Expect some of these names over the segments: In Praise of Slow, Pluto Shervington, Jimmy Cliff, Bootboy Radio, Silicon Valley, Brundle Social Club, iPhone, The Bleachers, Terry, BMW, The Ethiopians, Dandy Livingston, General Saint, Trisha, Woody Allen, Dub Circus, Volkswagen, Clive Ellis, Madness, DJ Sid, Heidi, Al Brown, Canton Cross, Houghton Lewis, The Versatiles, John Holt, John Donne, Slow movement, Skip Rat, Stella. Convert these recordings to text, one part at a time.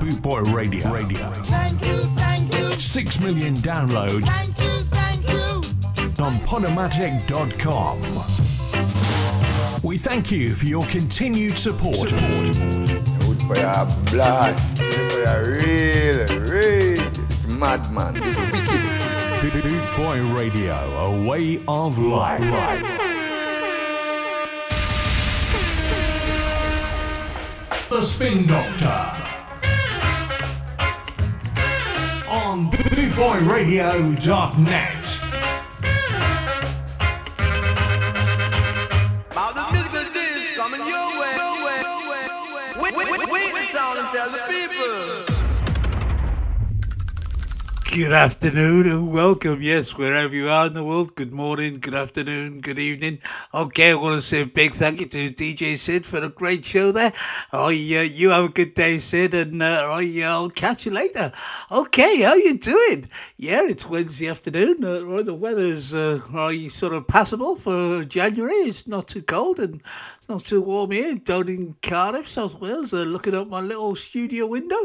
Boot Boy Radio. Thank you. 6 million downloads. Thank you. On Podomatic.com. We thank you for your continued support. Boot Boy a blast. Boot Boy a real madman. Boot Boy Radio, a way of life. The Spin Doctor on BootboyRadio.net. All the musical discs coming your way. Wait in town and tell the people. Good afternoon and welcome. Yes, wherever you are in the world, good morning, good afternoon, good evening. Okay, I want to say a big thank you to DJ Sid for a great show there. Oh, yeah, you have a good day, Sid, and I'll catch you later. Okay, how you doing? Yeah, it's Wednesday afternoon. The weather's sort of passable for January. It's not too cold and it's not too warm here. Down in Cardiff, South Wales, looking out my little studio window.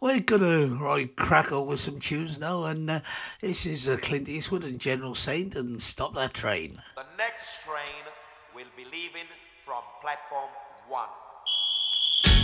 We're going to crack on with some tunes now, and this is Clint Eastwood and General Saint and Stop That Train. The next train will be leaving from platform 1. Mr.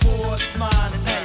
Postman.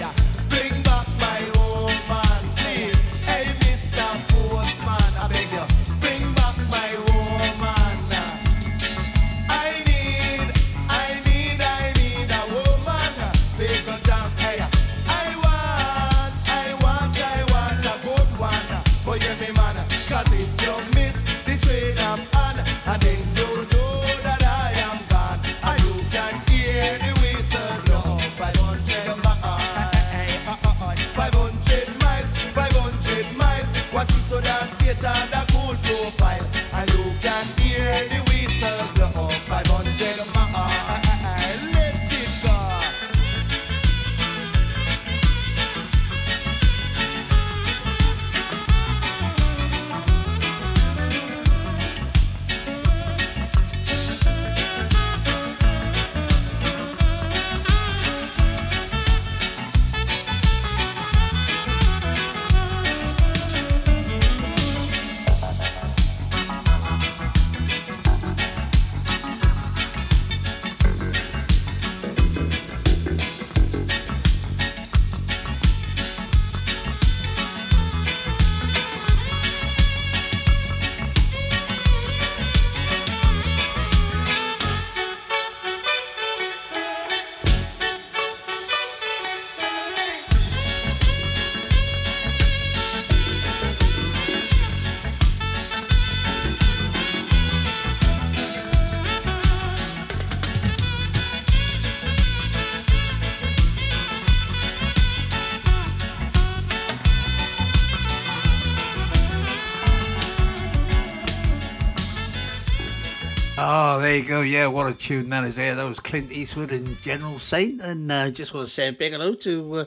there you go. Yeah, what a tune that is there. That was Clint Eastwood and General Saint. And I just want to say a big hello to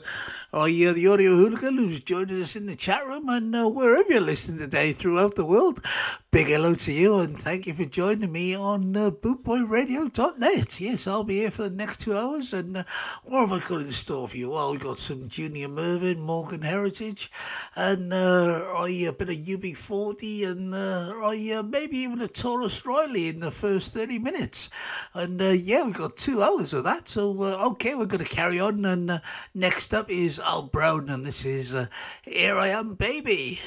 the audio hooligan who's joining us in the chat room and wherever you're listening today throughout the world. Big hello to you and thank you for joining me on bootboyradio.net. Yes, I'll be here for the next 2 hours. And what have I got in store for you? Well, we've got some Junior Murvin, Morgan Heritage, and a bit of UB40, and maybe even a Tarrus Riley in the first 30 minutes. And we've got 2 hours of that. So, we're going to carry on. And next up is Al Brown, and this is Here I Am, Baby.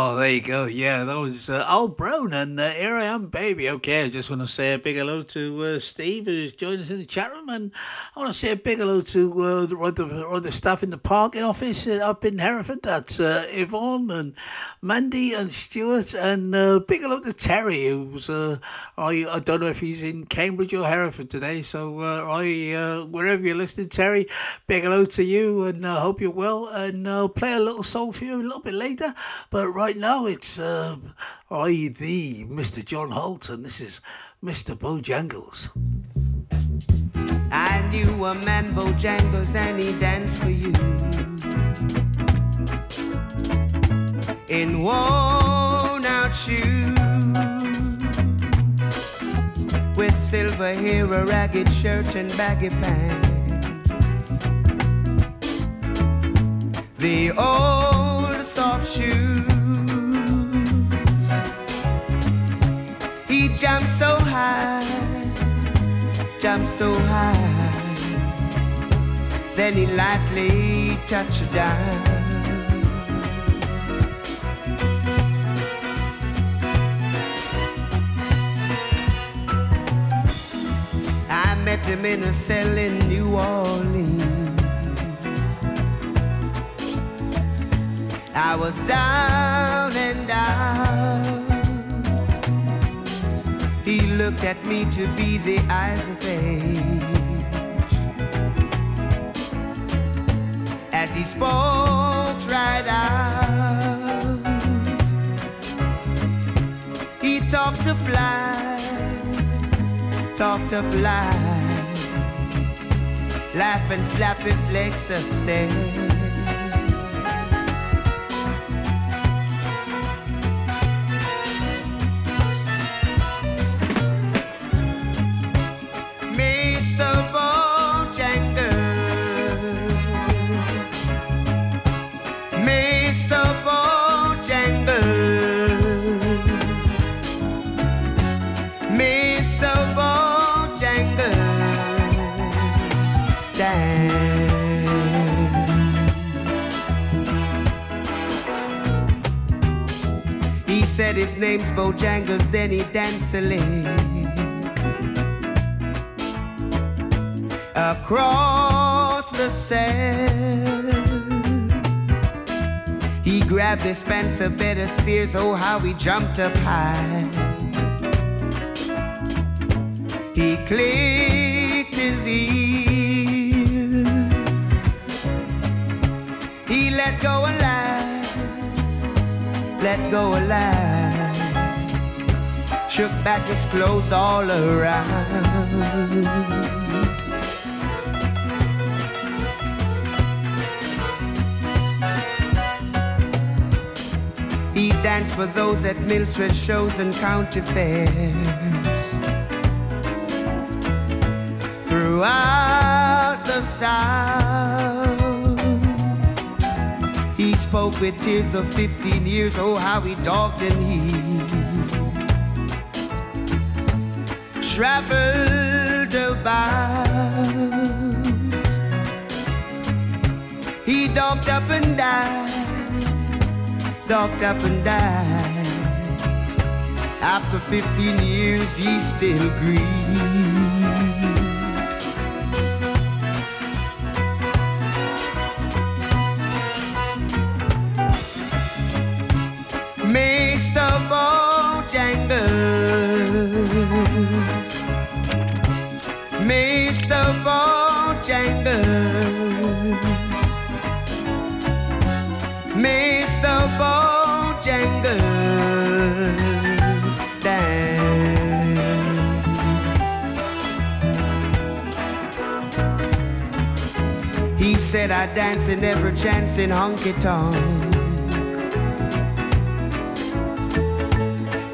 Oh, there you go. Yeah, that was Al Brown and Here I Am, Baby. Okay, I just want to say a big hello to Steve, who's joined us in the chat room, and I want to say a big hello to the staff in the parking office up in Hereford. That's Yvonne and Mandy and Stuart, and big hello to Terry, who's I don't know if he's in Cambridge or Hereford today, so wherever you're listening, Terry, big hello to you, and I hope you're well, and I'll play a little song for you a little bit later, but right now it's the Mr. John Holt, and this is Mr. Bojangles. I knew a man Bojangles and he danced for you in worn out shoes, with silver hair, a ragged shirt and baggy pants. The old soft shoes. He jumped so high, then he lightly touched down. I met him in a cell in New Orleans. I was down and out. He looked at me to be the eyes of age, as he spoke right out. He talked of life, laugh and slap his legs asleep. His name's Bojangles, then he danced a lick across the sand. He grabbed his pants, a bed of steers, oh how he jumped up high. He clicked his heels. He let go alive, let go alive. Shook back his clothes all around. He danced for those at minstrel shows and county fairs throughout the South. He spoke with tears of 15 years, oh how he dogged and he traveled about. He docked up and died, docked up and died. After 15 years he still grieved. Mr. Bojangles, Mr. Bojangles, Mr. Bojangles, dance. He said I dance in every chance in honky-tonk,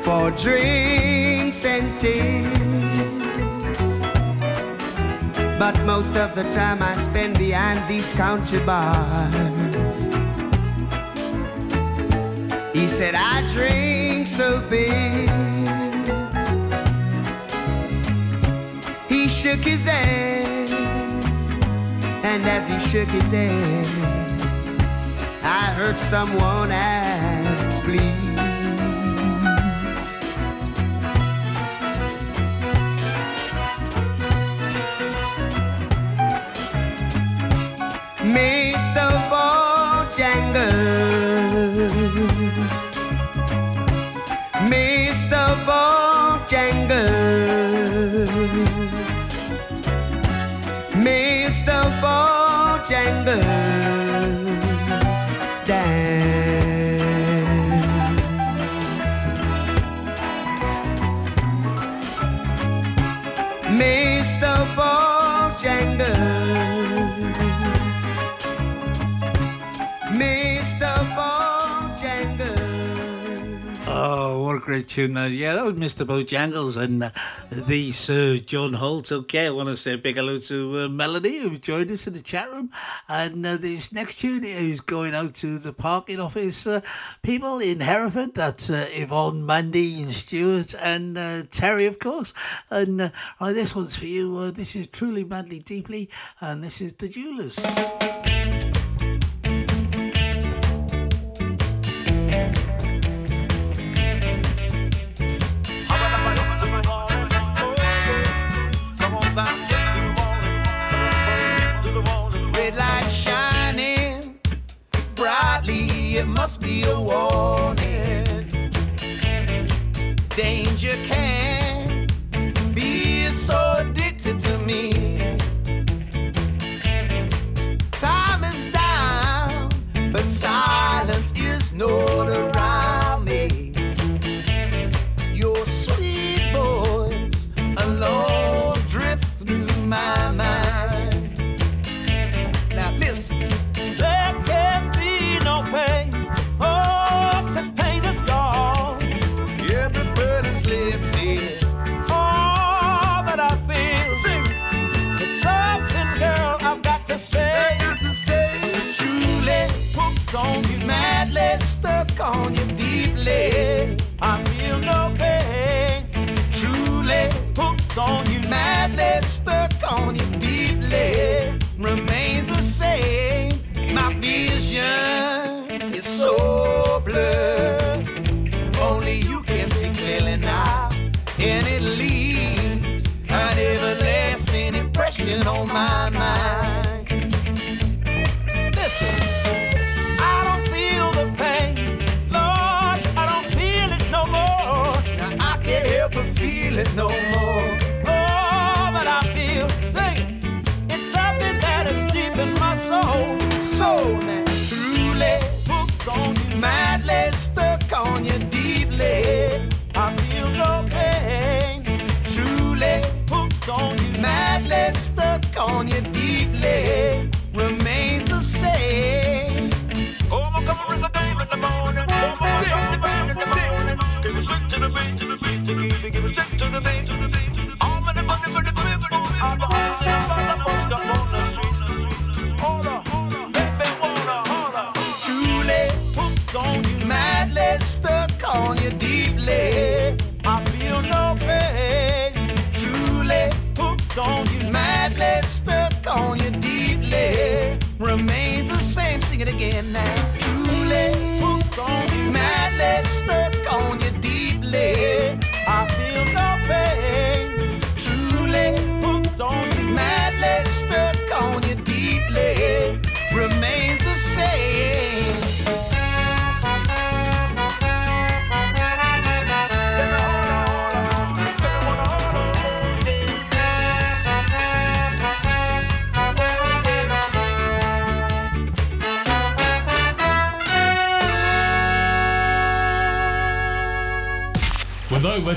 for drinks and tea. But most of the time I spend behind these county bars. He said I drink so big. He shook his head, and as he shook his head I heard someone ask, please. Mr. Bojangles, Mr. Bojangles, Mr. Bojangles, dance. Mr. Bojangles. Oh, what a great tune there. Yeah, that was Mr. Bojangles and the Sir John Holt. Okay, I want to say a big hello to Melanie, who joined us in the chat room. And this next tune is going out to the parking office people in Hereford. That's Yvonne, Mandy and Stuart and Terry, of course. And right, this one's for you. This is Truly Madly Deeply, and this is The Jewelers. It must be a warning. Danger can be so addicted to me. Time is down, but silence is not around me. Your sweet voice alone drifts through my mind. Now listen. Truly hooked on you, madly stuck on you deeply. I feel no pain. Truly hooked on you, madly stuck on you deeply. Remains the same. My vision is so blurred. Only you can see clearly now, and it leaves an everlasting impression on my mind. No more. Oh, but I feel sing. It's something that is deep in my soul. So now, truly hooked on you, madly stuck on you deeply. I feel no pain. Truly hooked on you, madly stuck on you deeply. Remains the same. Oh, my cover is a game in the morning. Oh, my cover is a game in the morning. Give a shit to the beat, to the beat, to keep it, give a shit. Over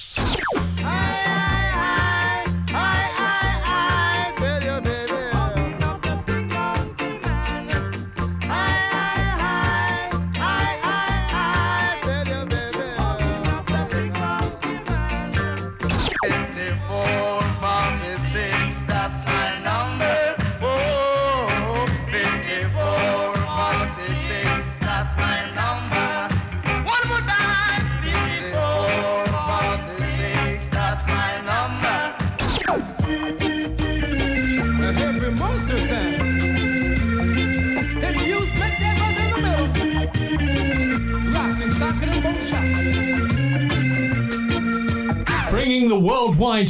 That's my number. at every monster sound. Then you spent that mother in the middle, rocking, socking, and bone shot. Bringing the worldwide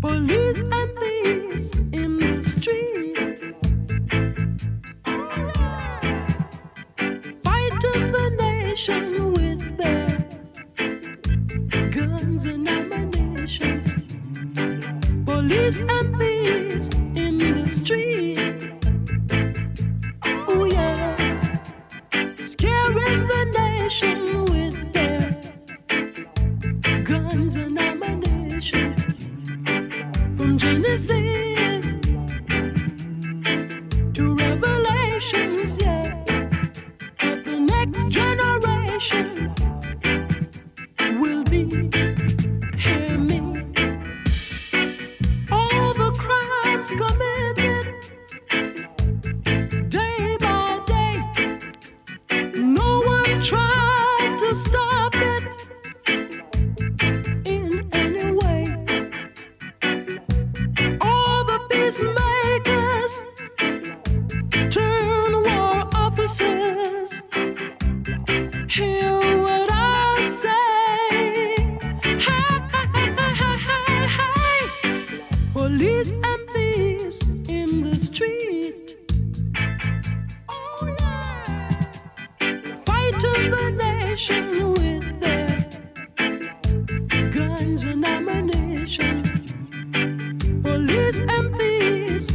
Police and thieves in the street, fighting the nation with their guns and ammunitions. Police and thieves in the street, oh yes, scaring the nation with their guns and ammunitions. From Genesis to Revelations, yeah, the next generation will be, hear me, all the crimes committed day by day. No one tried to stop it. Peacemakers turn war officers. Hear what I say. Hey, hey, hey, hey, hey. Police and thieves in the street. Oh yeah. Fighting the nation with their guns and ammunition. Police and thieves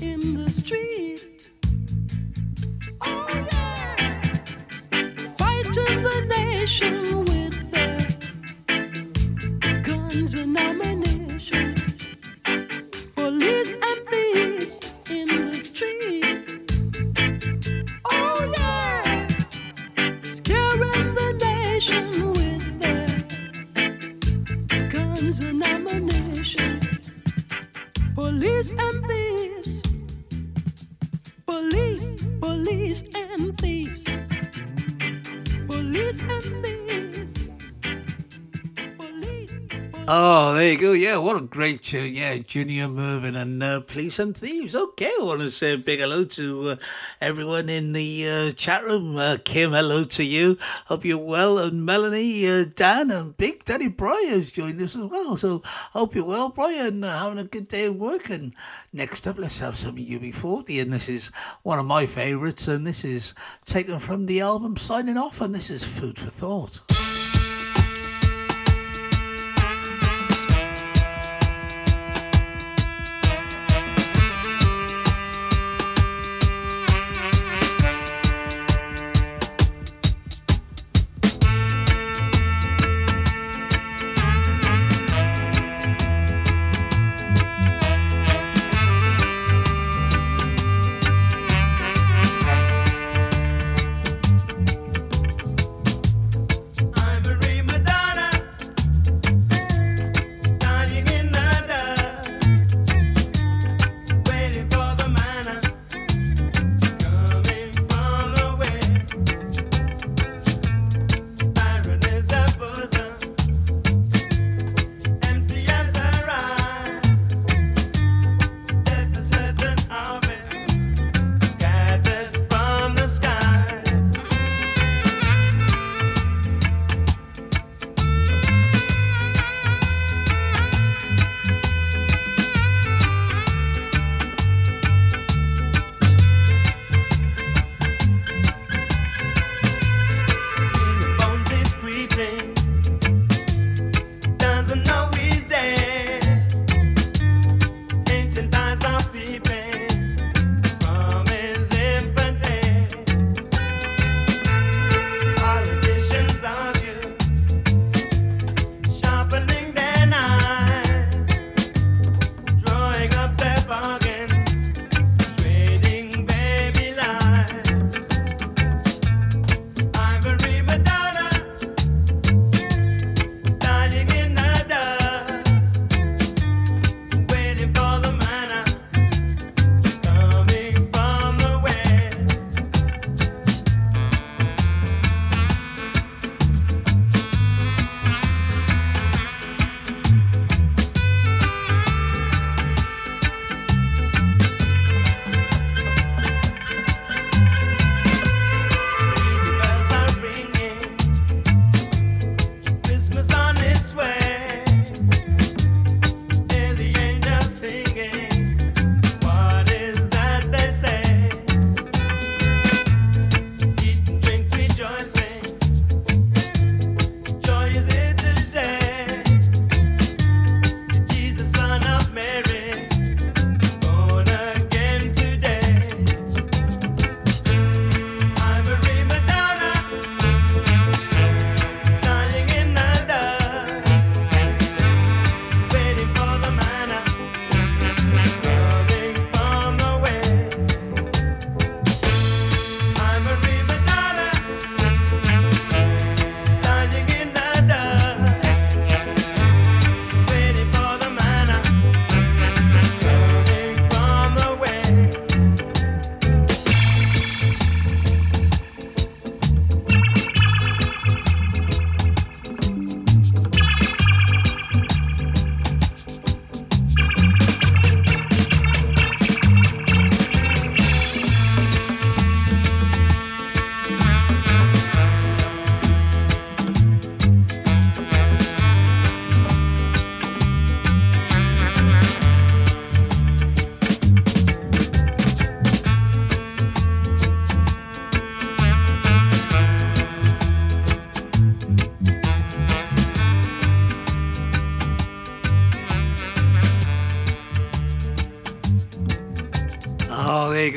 in the street, oh yeah, scaring the nation with their guns and ammunitions. Yeah, what a great tune. Yeah, Junior Murvin and Police and Thieves. Okay, I want to say a big hello to everyone in the chat room. Kim, hello to you. Hope you're well. And Melanie, Dan, and Big Daddy Briar's joined us as well. So hope you're well, Briar, and having a good day at work. And next up, let's have some UB40. And this is one of my favourites. And this is taken from the album Signing Off. And this is Food for Thought.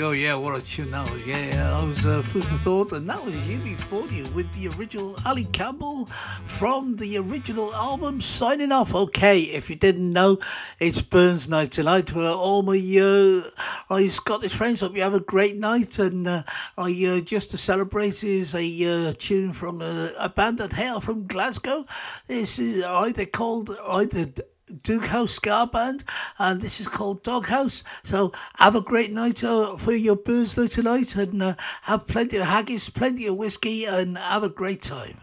Oh yeah, what a tune that was. Yeah, that was Food for Thought, and that was UB40 with the original Ali Campbell from the original album, signing off. Okay, if you didn't know, it's Burns Night tonight. All my Scottish friends, hope you have a great night, and I just to celebrate is a tune from a band that hail from Glasgow. This is either Doghouse Scar Band, and this is called Doghouse. So have a great night for your birds night tonight, and have plenty of haggis, plenty of whiskey, and have a great time.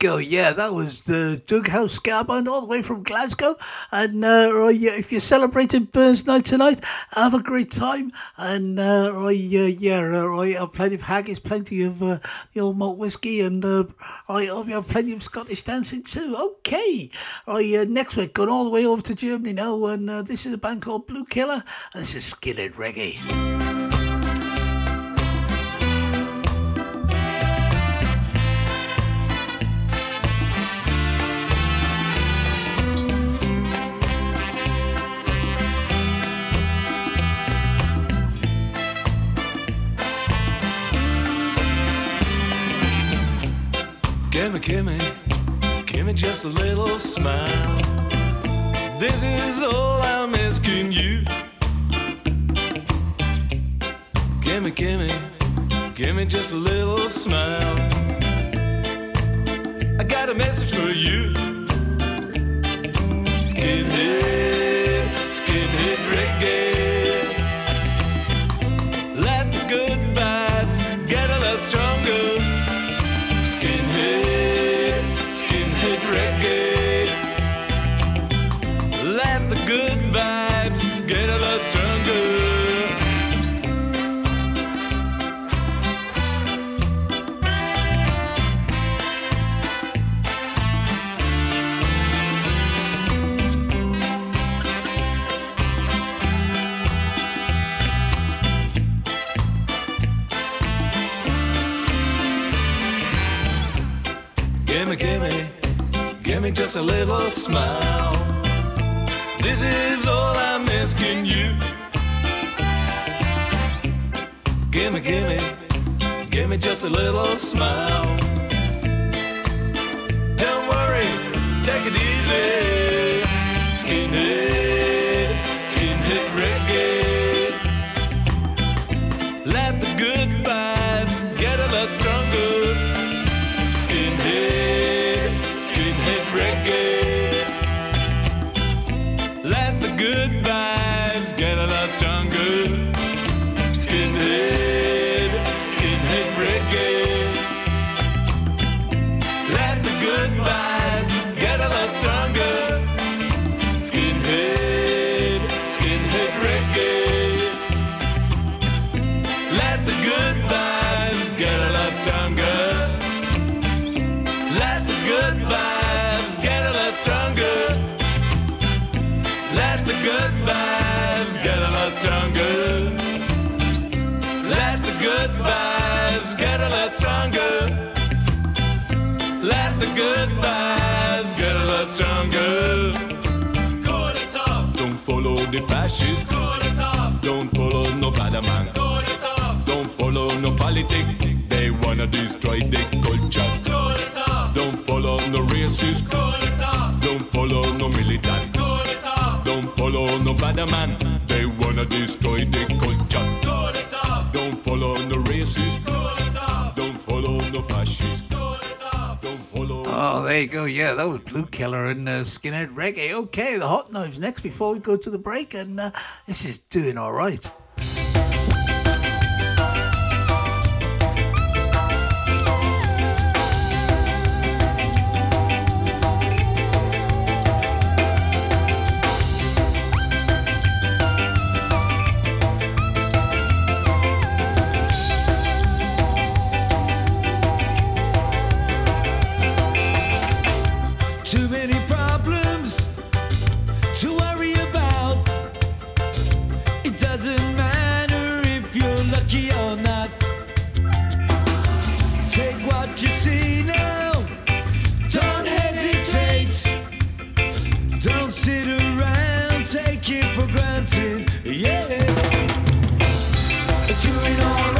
Go. Yeah, that was the Doghouse Scar Band all the way from Glasgow, and if you're celebrating Burns Night tonight, have a great time, and have plenty of haggis, plenty of the old malt whiskey, and I hope you have plenty of Scottish dancing too. Okay, next week, going all the way over to Germany now, and this is a band called Blue Killer, and this is Skillet Reggae. Gimme, gimme, gimme just a little smile. This is all I'm asking you. Gimme, gimme, gimme just a little smile. I got a message for you. Skin hit reggae. Let the good vibes get a lot stronger. Skin hit reggae. Let the good vibes get a lot stronger. Gimme just a little smile. This is all I'm asking you. Gimme, gimme, gimme just a little smile. Don't worry, take it easy. Skin hit reggae. Let the good vibes get a lot stronger. Skin hit. Let the good vibes get a lot stronger. Skinhead reggae. Let the good vibes get a lot stronger. Skinhead reggae. Let the good vibes get a lot stronger. Let the good vibes get a lot stronger. Let the good vibes get a lot stronger. Let the good vibes get a lot stronger. Let the good vibes get a lot stronger. Call it off. Don't follow the fascists. Call it off. Don't follow no bad man. Call it off. Don't follow no politics. They wanna destroy the culture. Call it off. Don't follow no racists. Call it off. Don't follow no militant. Don't follow no bad man. They wanna destroy the culture. Call it off. Don't follow no racist. Call it off. Don't follow no fascist. Call it off. Don't follow. Oh, there you go. Yeah, that was Blue Killer and Skinhead Reggae. Okay, the Hot Knives next before we go to the break, and this is doing all right. Doing all right.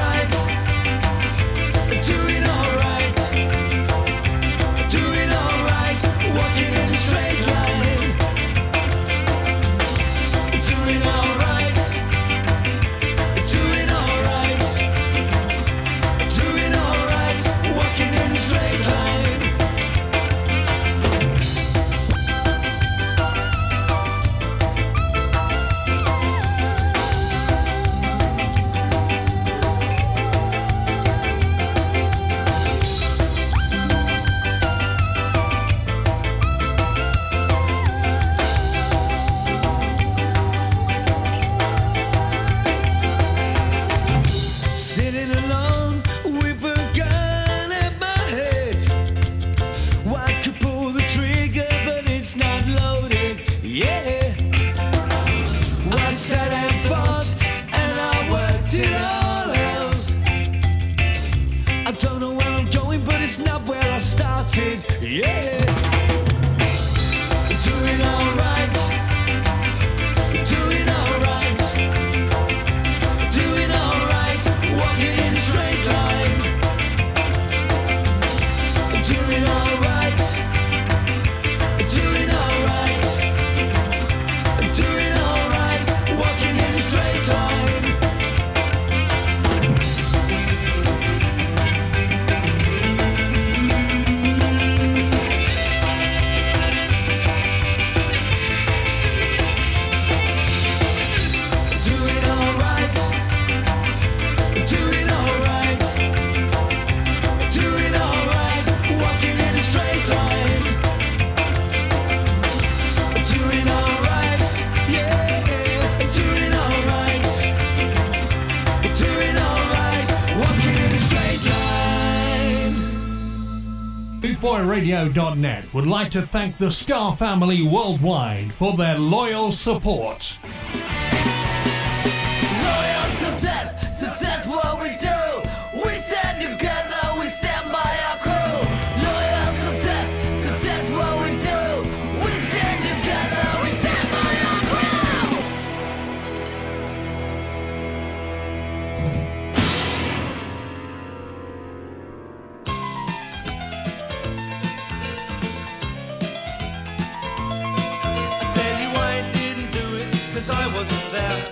BootboyRadio.net would like to thank the Scar family worldwide for their loyal support. Loyal to death what we do. We stand together, we stand by our crew. Loyal to death what we do. We stand together, we stand by our crew. I tell you why I didn't do it, 'cause I wasn't there.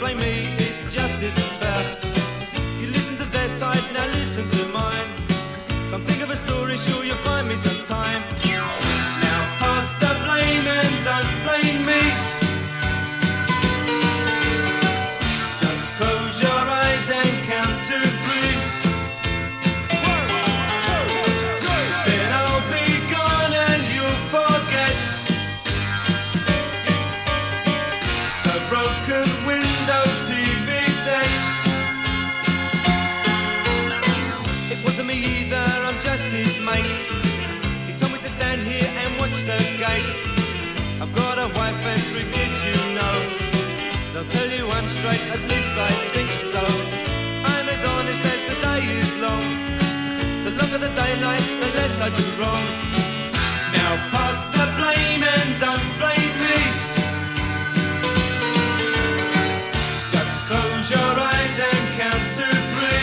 Blame me, it just isn't fair. You listen to their side, now listen to mine. Come think of a story, sure you'll find me sometime. Now pass the blame and don't blame me. Just close your eyes and count to three. 1, 2, 3. Then I'll be gone and you'll forget the broken mate. He told me to stand here and watch the gate. I've got a wife and 3 kids, you know. They'll tell you I'm straight, at least I think so. I'm as honest as the day is long. The longer the daylight, the less I do wrong. Now pass the blame and don't blame me. Just close your eyes and count to 3.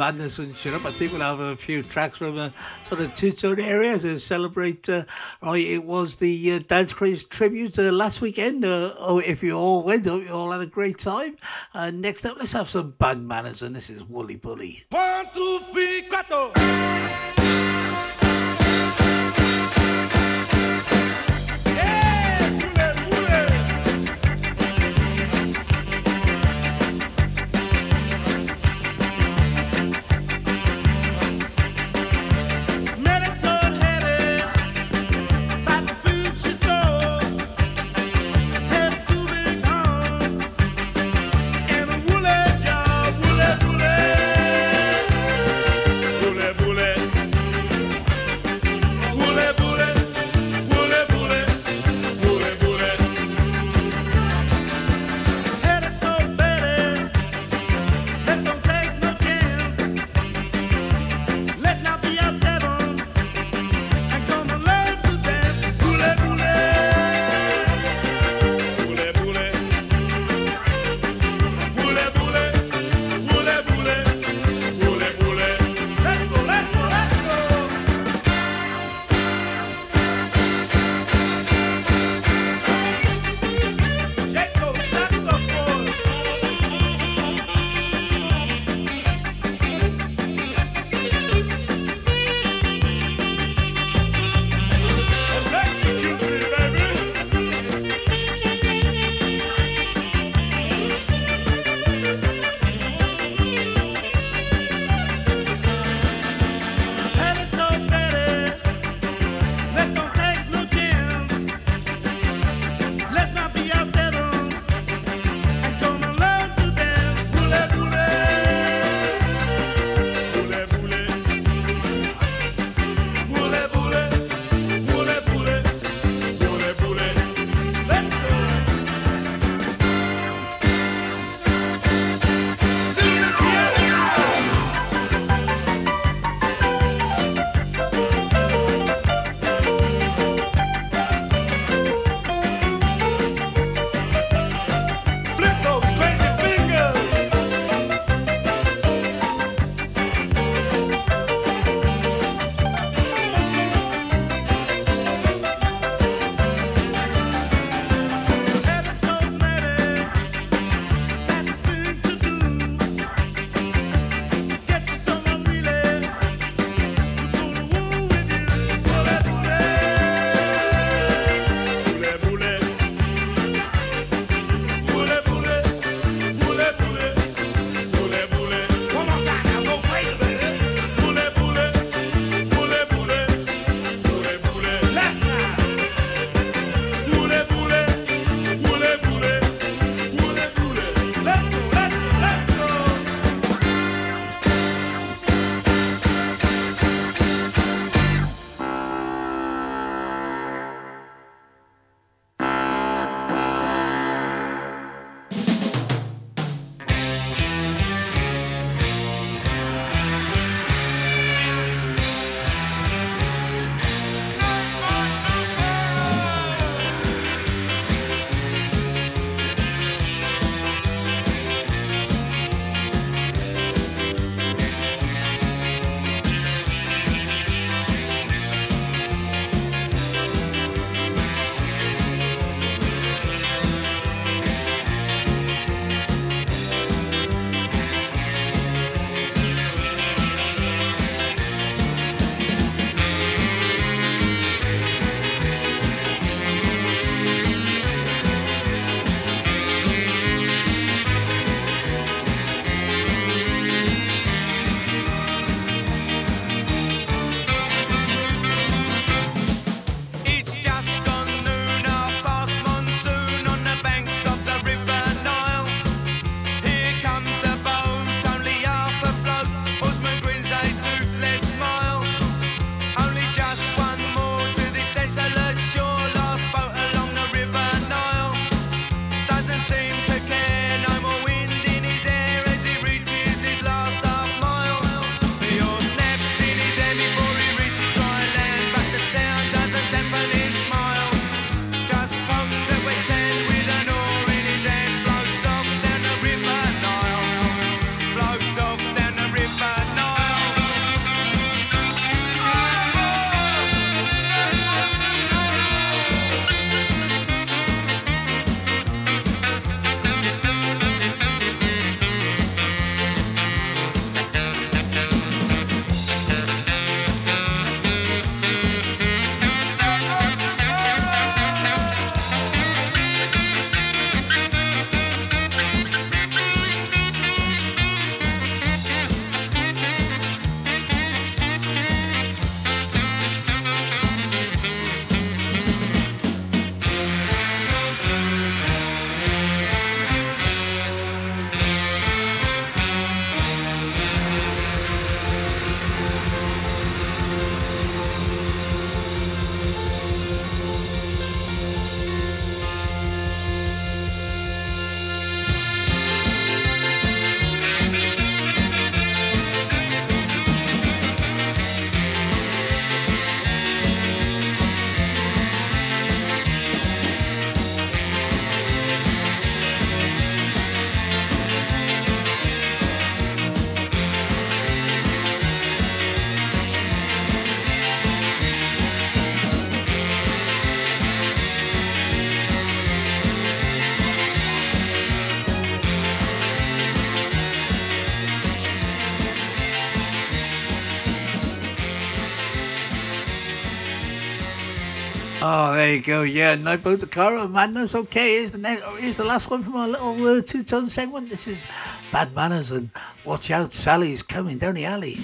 Madness and Shrimp. I think we'll have a few tracks from a sort of two-tone area to celebrate. It was the Dance Craze tribute last weekend. If you all went, hope you all had a great time. Next up, let's have some Bad Manners, and this is Wooly Bully. 1, 2, 3, 4. Oh, there you go. Yeah, no boat to Cara Madness. Okay, here's the last one from our little two-tone segment. This is Bad Manners and Watch Out, Sally's Coming Down the Alley.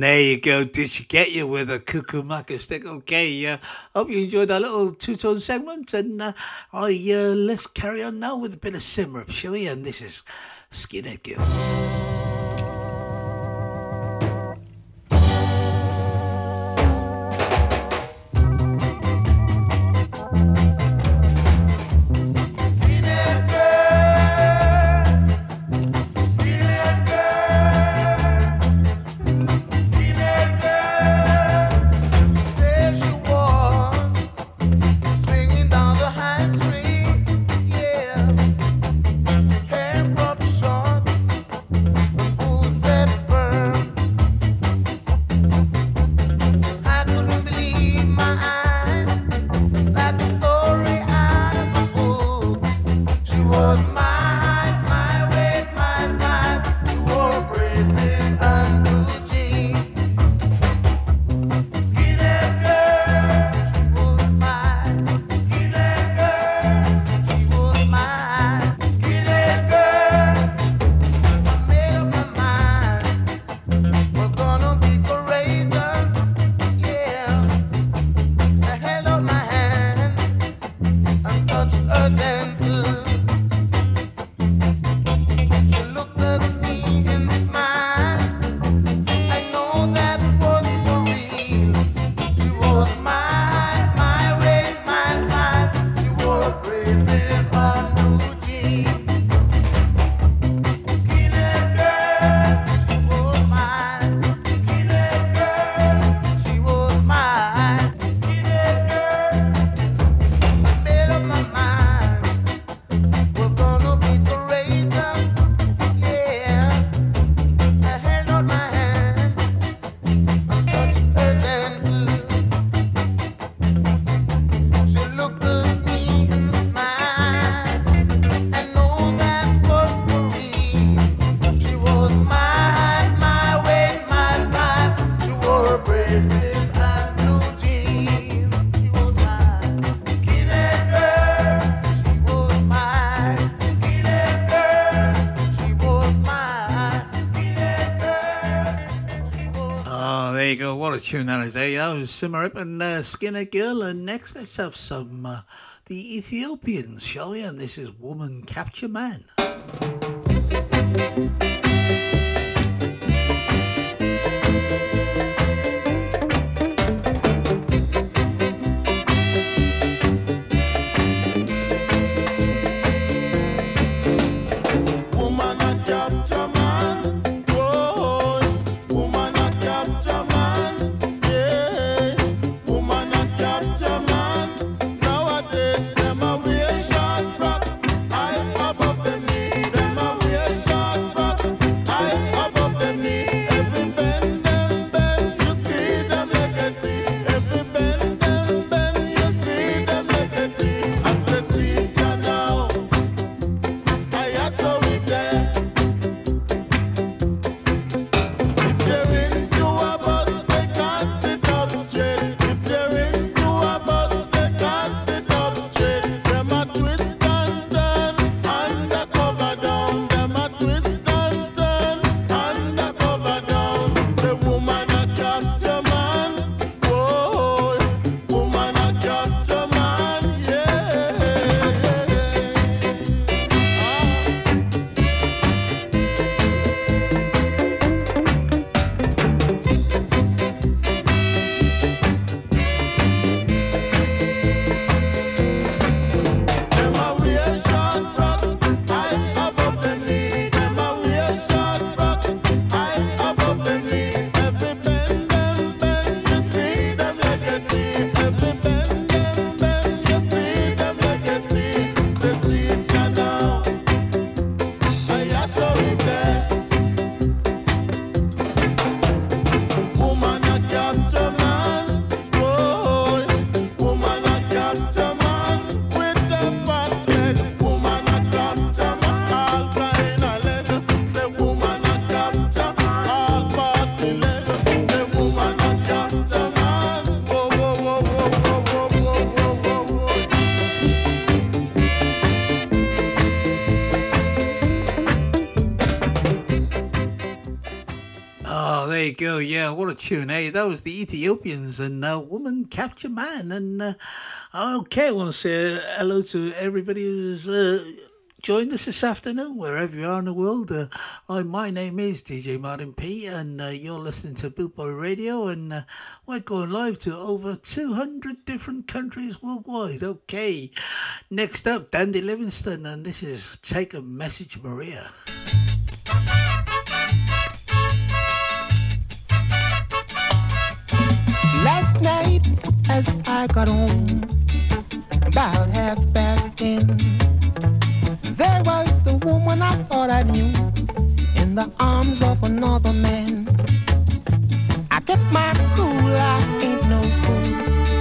There you go. Did she get you with a cuckoo maca stick? Okay, hope you enjoyed our little two-tone segment, and let's carry on now with a bit of Simrap, shall we? And this is Skinhead Girl. What a tune that is. There you go. Simmer Up and Skinner Girl. And next, let's have some The Ethiopians, shall we? And this is Woman Capture Man. Go, yeah, what a tune, eh? That was The Ethiopians and Woman Capture Man. And okay, I want to say hello to everybody who's joined us this afternoon, wherever you are in the world. My name is DJ Martin P, and you're listening to Boot Boy Radio, and we're going live to over 200 different countries worldwide. Okay, next up, Dandy Livingston, and this is Take a Message, Maria. Last night as I got home, about 10:30, there was the woman I thought I knew in the arms of another man. I kept my cool, I ain't no fool.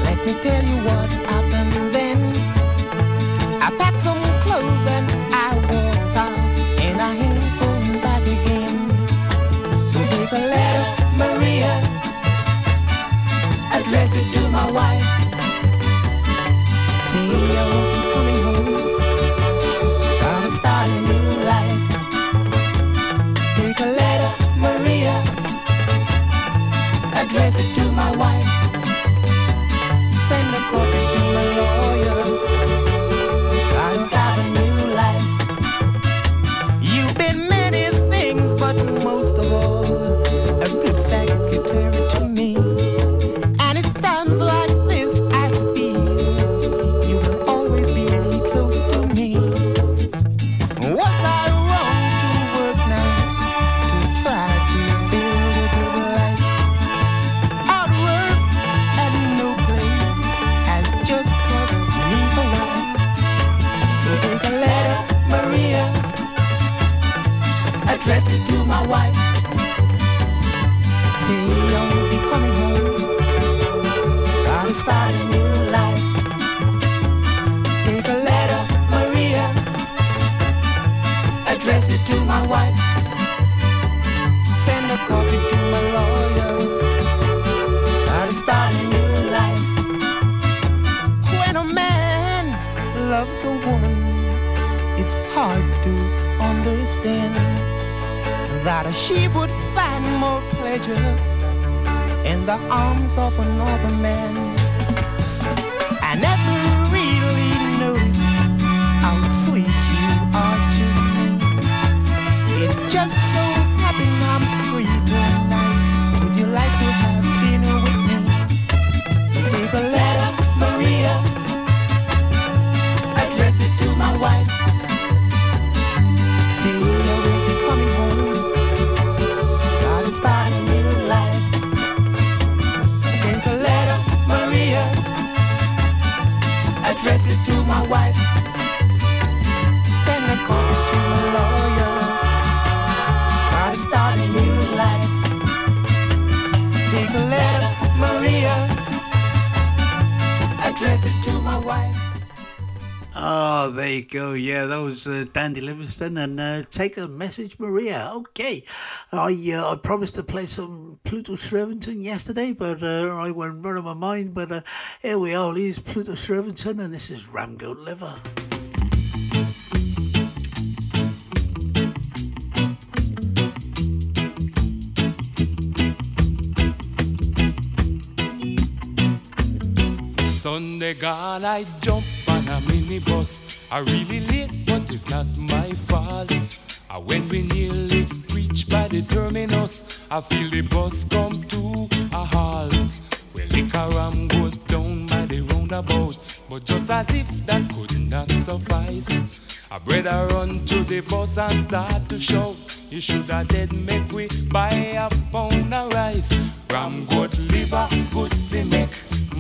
Let me tell you what happened then. I packed some clothes and I walked out, and I ain't going back again. So take a letter, Maria. Address it to my wife. Say I won't be coming home. Gotta start a new life. Take a letter, Maria. Address it to my wife. Send a copy to a lawyer. Gotta start a new life. You've been many things, but most of all, a good secretary to me. Address it to my wife. Say I won't be coming home. Gotta start a new life. Take a letter, Maria. Address it to my wife. Send a copy to my lawyer. Gotta start a new life. When a man loves a woman, it's hard to understand that she would find more pleasure in the arms of another man. I never really noticed how sweet you are to me. It just so happened I'm free tonight. Would you like to have dinner with me? So take a letter, Maria, address it to my wife. See, you know we'll be coming home. Gotta start a new life. Address it to my wife. Send a call to my lawyer. Gotta start a new life. Take a letter, Maria. Address it to my wife. Oh, there you go. Yeah, that was Dandy Livingston and Take a Message, Maria. Okay. I promised to play some Pluto Shervington yesterday, but I went running my mind. But here we are. Here's Pluto Shervington, and this is Ram Goat Liver. Sunday gone, I jump on a minibus. I really late, but it's not my fault. When we nearly reach by the terminus, I feel the bus come to a halt. Well, the caram goes down by the roundabout, but just as if that could not suffice, a brother run to the bus and start to shout, "You should have dead make we buy a pound of rice." Ram goat liver, good fi make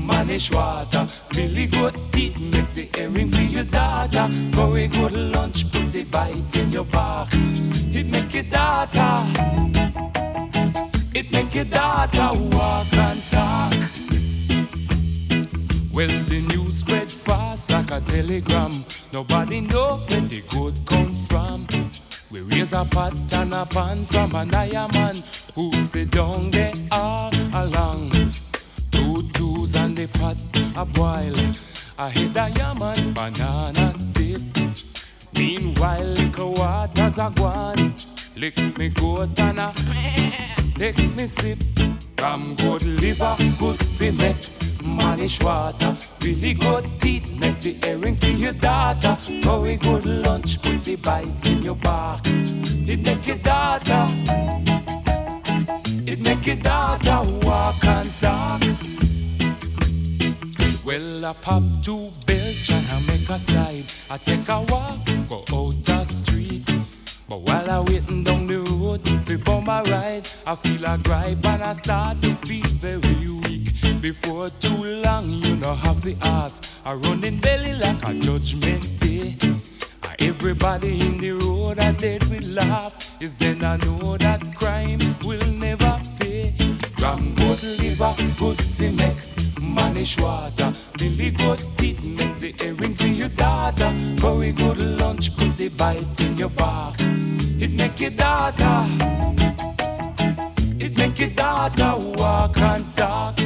manish water, Billy goat teeth, make the herring for your daughter. Curry goat lunch, put the bite in your back. It make your daughter, it make your daughter walk and talk. Well, the news spread fast like a telegram. Nobody know where the goat come from. We raise a pot and a pan from an iron man who sit down there all along. Two and the pot a boil. I hit a yam and banana dip. Meanwhile, little water's a gwan. Lick me goat and a take me sip. Ram goat liver, good fi make manish water. Really good teeth, make the herring for your daughter. Curry good lunch, put the bite in your back. It make your daughter, it make your daughter walk and talk. Well, I pop two bells and I make a slide. I take a walk, go out the street. But while I waiting down the road, flip on my ride, I feel a gripe and I start to feel very weak. Before too long, you know, have the ass. I run in belly like a judgment day. Everybody in the road I dead with laugh. Is then I know that crime will never pay. Ram goat liver, good fi make manish water. Billy goat teeth, make the herring for your daughter. Curry good lunch, put the bite in your back. It make your daughter, it make your daughter walk and talk.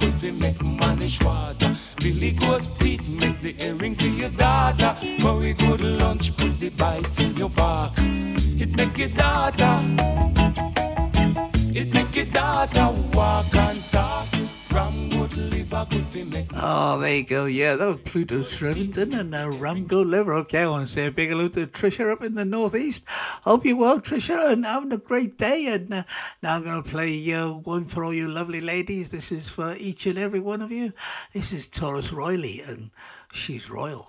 Good fi make manish water. Billy goat teeth, make the herring for your daughter. Curry good lunch, put the bite in your back. It make your daughter, it make your daughter walk and talk. Ram goat liver, good fi make. Oh, there you go. Yeah, that was Pluto Shervington and Ram goat liver. Okay, I want to say a big hello to Trisha up in the northeast. Hope you're well, Trisha, and having a great day. And now I'm going to play one for all you lovely ladies. This is for each and every one of you. This is Tarrus Riley, and she's royal.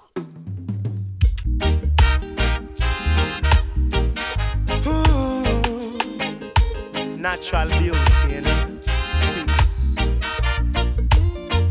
Ooh, natural beauty, you know. Sweet.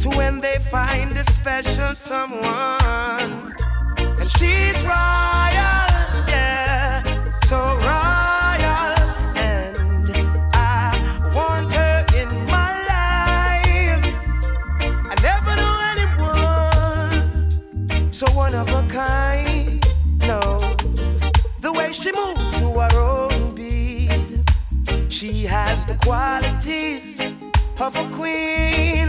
to when they find a special someone. And she's royal, yeah, so royal. And I want her in my life. I never knew anyone so one of a kind, no. The way she moves to her own beat, she has the qualities of a queen.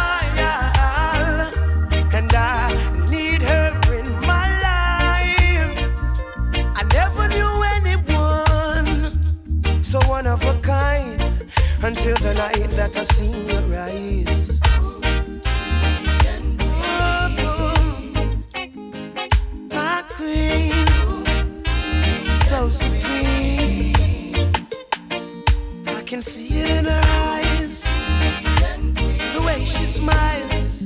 And I need her in my life. I never knew anyone so one of a kind until the night that I seen her eyes. My queen, so supreme. I can see it in her eyes, the way she smiles.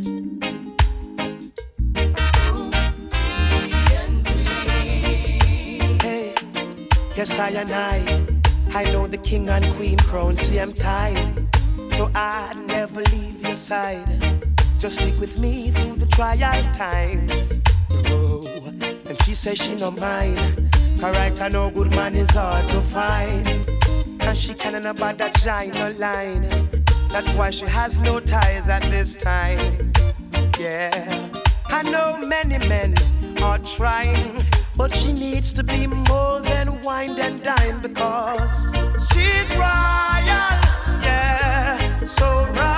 Hey, yes, I and I know the king and queen crown. See, I'm tired, so I never leave your side. Just stick with me through the trial times. Whoa. And she says she no mind. Correct, I know good man is hard to find. And she can't about that China line. That's why she has no ties at this time. Yeah, I know many men are trying, but she needs to be more than wine and dine, because she's royal, yeah, so royal.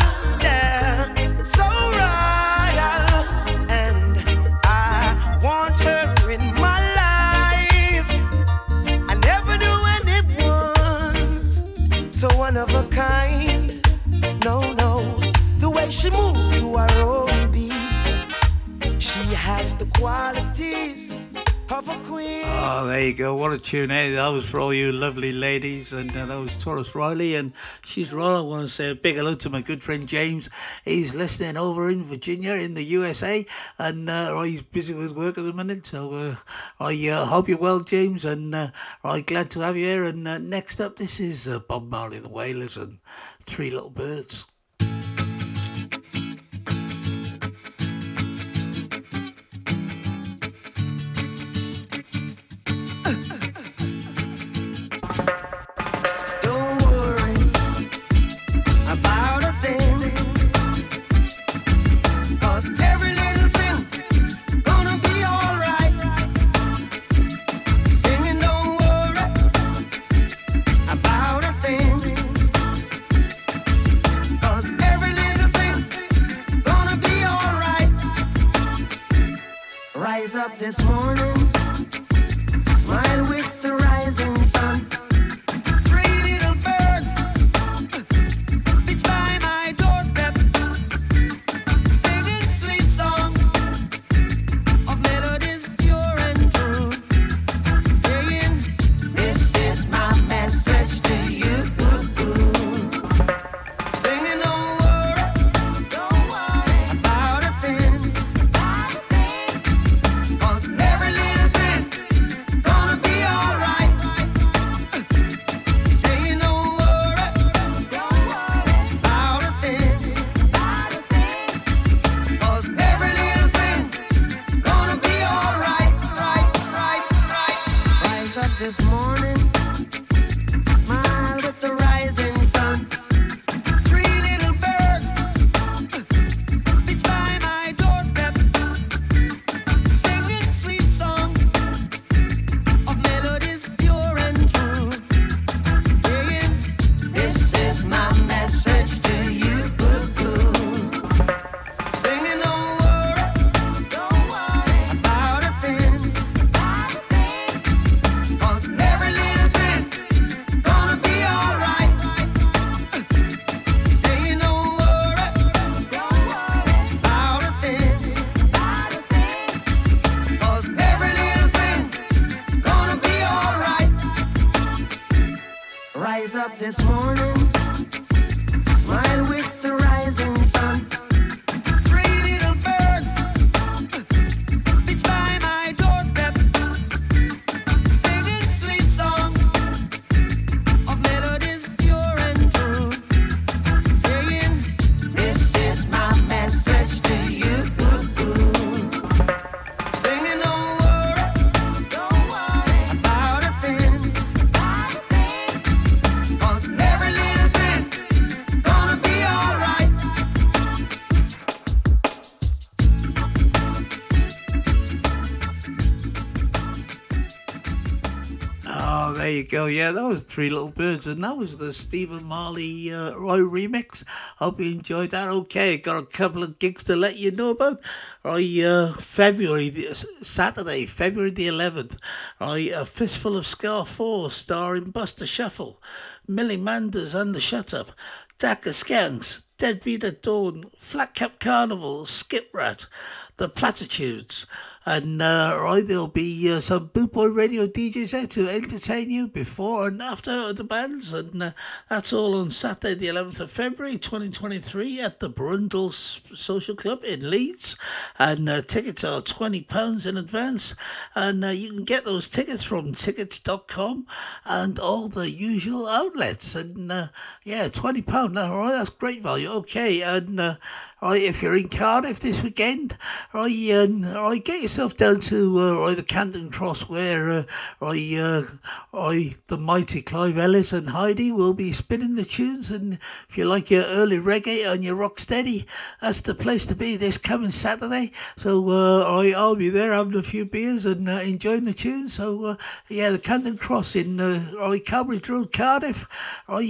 yeah, so royal. And I want her in my life. I never knew anyone so one of a kind, no. The way she moves to her own beat, she has the qualities of a queen. Oh, there you go. What a tune, eh? That was for all you lovely ladies. And that was Tarrus Riley. And she's right. I want to say a big hello to my good friend James. He's listening over in Virginia, in the USA. And he's busy with work at the minute. So I hope you're well, James. And I'm glad to have you here. And next up, this is Bob Marley, The Wailers, and Three Little Birds. Up this morning, smile with the rising sun. All right. this morning. Smiled at the rising sun. Up this morning, smile with the rising sun. Oh yeah, that was Three Little Birds, and that was the Stephen Marley Roy remix. Hope you enjoyed that. Okay, got a couple of gigs to let you know about. Right, Saturday, February the 11th, right, A Fistful of Scar 4 starring Buster Shuffle, Millie Manders and the Shut Up, Dakar Skanks, Deadbeat at Dawn, Flatcap Carnival, Skip Rat, The Platitudes, and right, there'll be some Bootboy Radio DJs there to entertain you before and after the bands, and that's all on Saturday the 11th of February 2023 at the Brundle Social Club in Leeds, and tickets are £20 in advance, and you can get those tickets from tickets.com and all the usual outlets, and yeah, £20, alright, that's great value. Okay, and right, if you're in Cardiff this weekend, right, get yourself down to the Canton Cross, where the mighty Clive Ellis and Heidi will be spinning the tunes, and if you like your early reggae and your rock steady, that's the place to be this coming Saturday. So I'll be there having a few beers and enjoying the tunes. So the Canton Cross in Cowbridge Road, Cardiff. I'll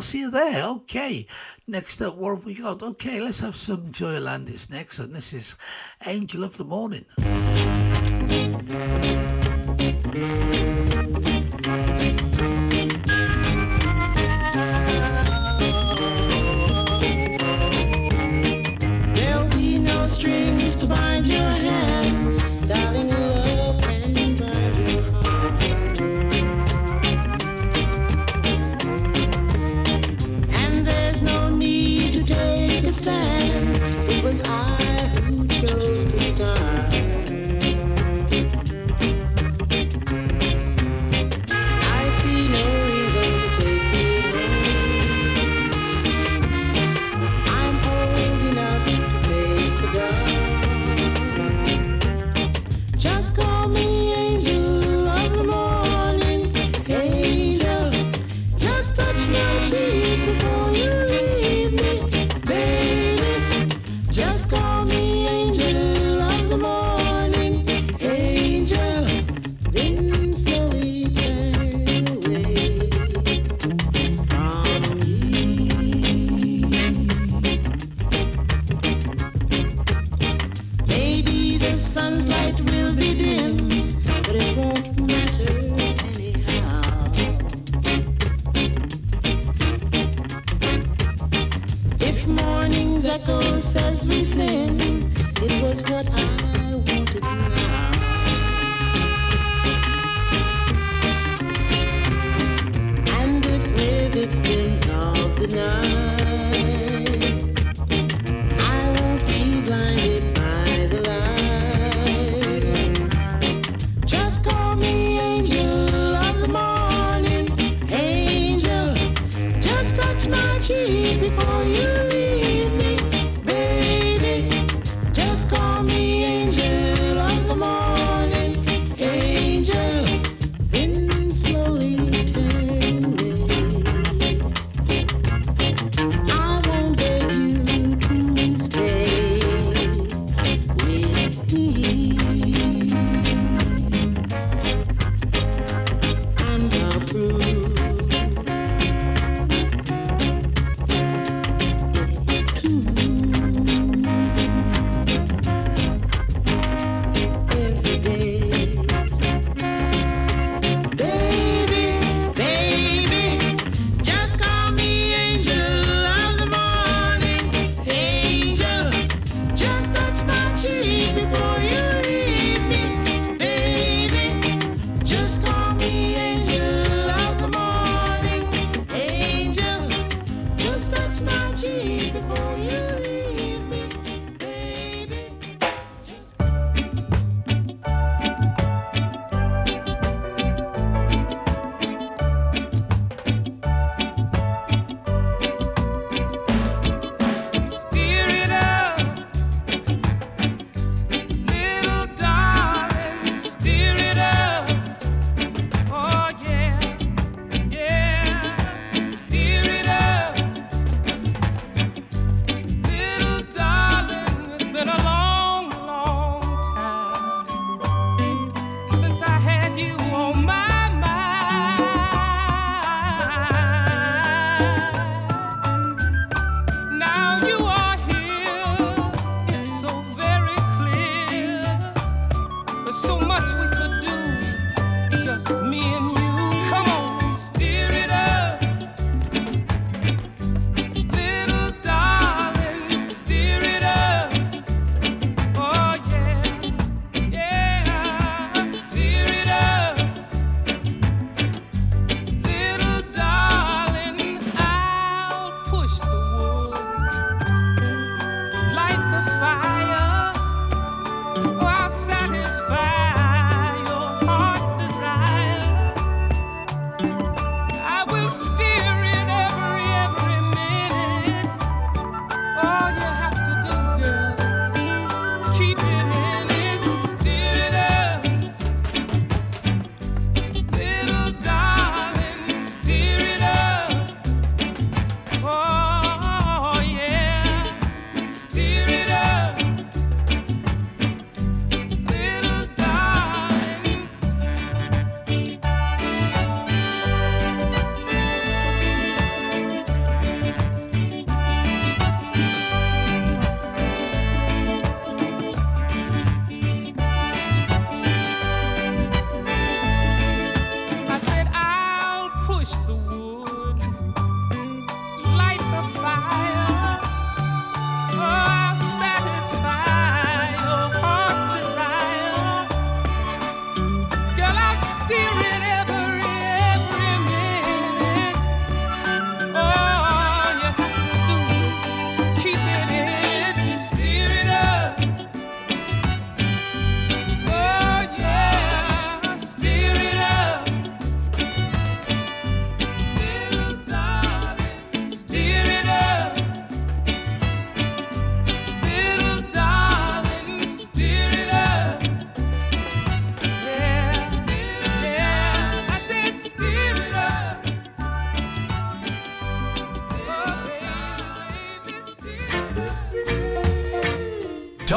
see you there. Okay. Next up, what have we got? Okay, let's have some Joyolandis next, and this is Angel of the Morning. There'll be no strings to bind your hands, darling. Stand. It was I who chose to start. There's so much we could do, just me and you. Come on and steer it up.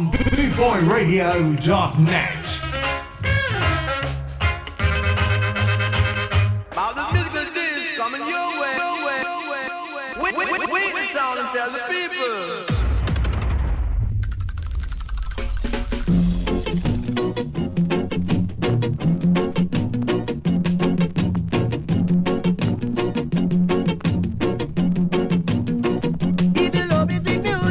BootboyRadio.net. All the musical things coming your way. Wait the town and tell the people. People love is in music,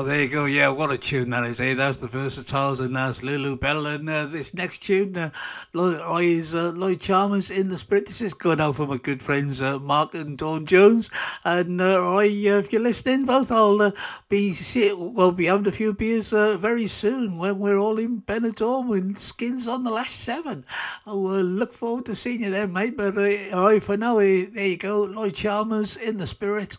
Oh, there you go. Yeah, what a tune that is. Hey, that's the Versatiles, and that's Lulu Bell. And this next tune Lloyd Charmers, In the Spirit. This is going out for my good friends Mark and Dawn Jones. And Roy, if you're listening, both I'll be having a few beers very soon when we're all in Benidorm with Skins on the last 7. I will look forward to seeing you there, mate. But Roy, for now, there you go. Lloyd Charmers, In the Spirit.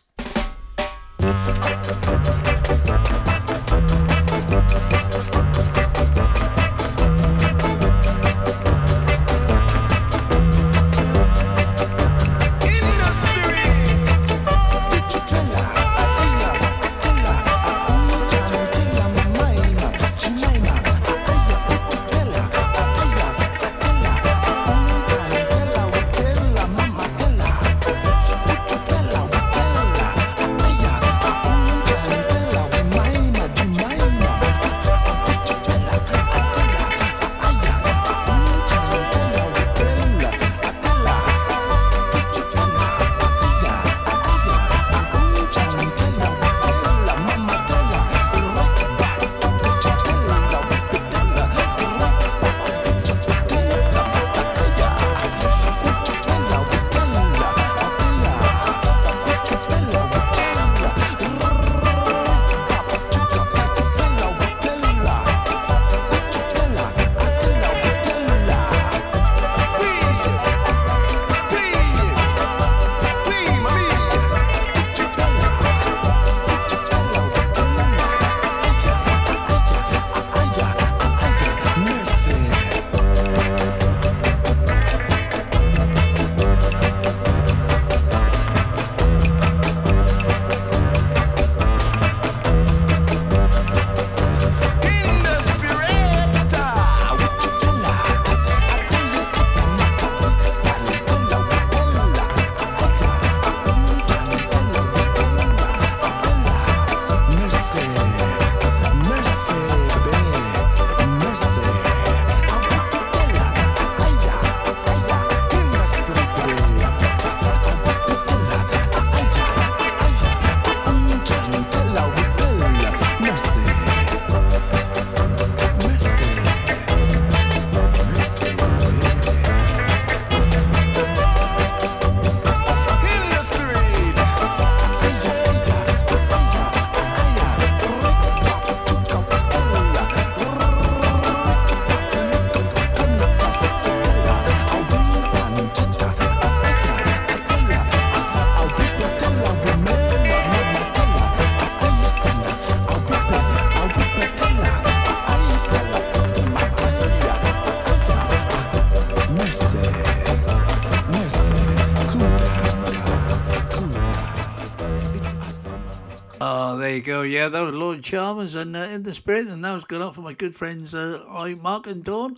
Go, yeah, that was Lloyd Charmers and In the Spirit, and that was going out for my good friends Mark and Dawn.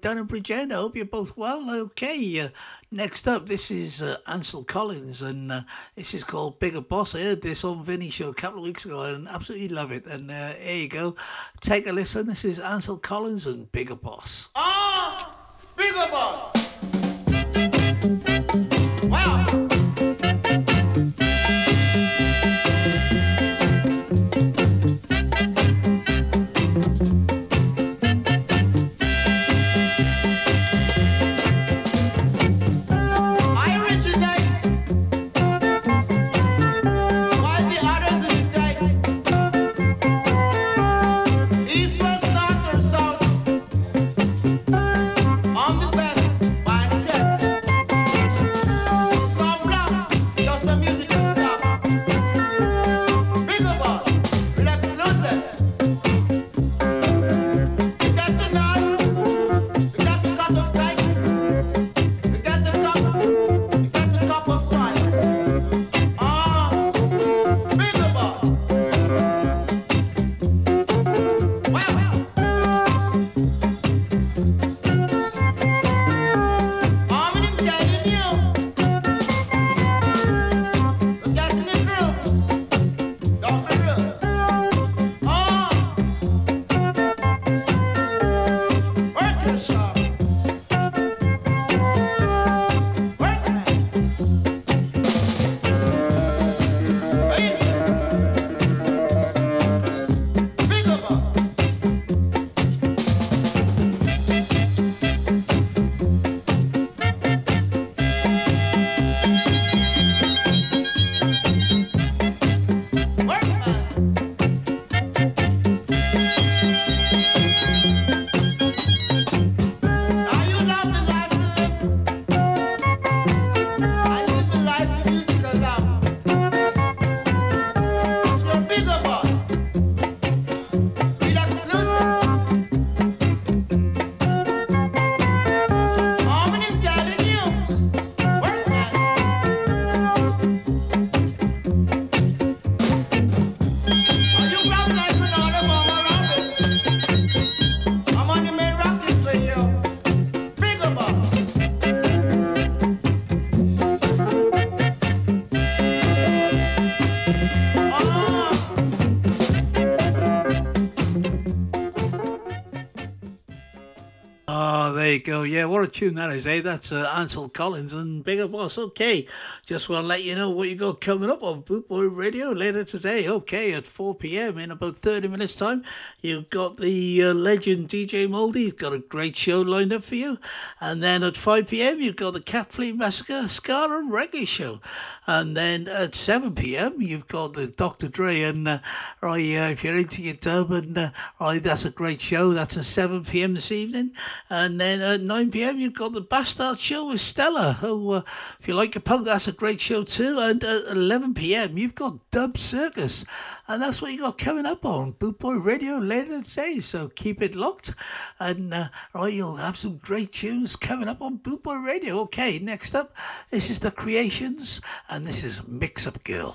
Dan and Bridget, I hope you're both well. Okay, next up, this is Ansel Collins, and this is called Bigger Boss. I heard this on Vinny's show a couple of weeks ago and absolutely love it. And here you go, take a listen. This is Ansel Collins and Bigger Boss. Ah, Bigger Boss! Wow. they go, yeah, what a tune that is, eh? That's Ansel Collins and Bigger Boss. Okay, just want to let you know what you got coming up on Boot Boy Radio later today. Okay, at 4 p.m. in about 30 minutes time, you've got the legend DJ Moldy. He's got a great show lined up for you. And then at 5 p.m. you've got the Cat Flea Massacre Scar and Reggae Show. And then at 7 p.m. you've got the Dr. Dre and if you're into your dub, and that's a great show. That's at 7 p.m. this evening. And then at 9 p.m. you've got the Bastard Show with Stella, who if you like a punk, that's a great show too. And at 11 p.m. you've got Dub Circus, and that's what you got coming up on Boot Boy Radio later today. So keep it locked, and you'll have some great tunes coming up on Boot Boy Radio. Okay, next up, this is The Creations, and this is Mix Up Girl.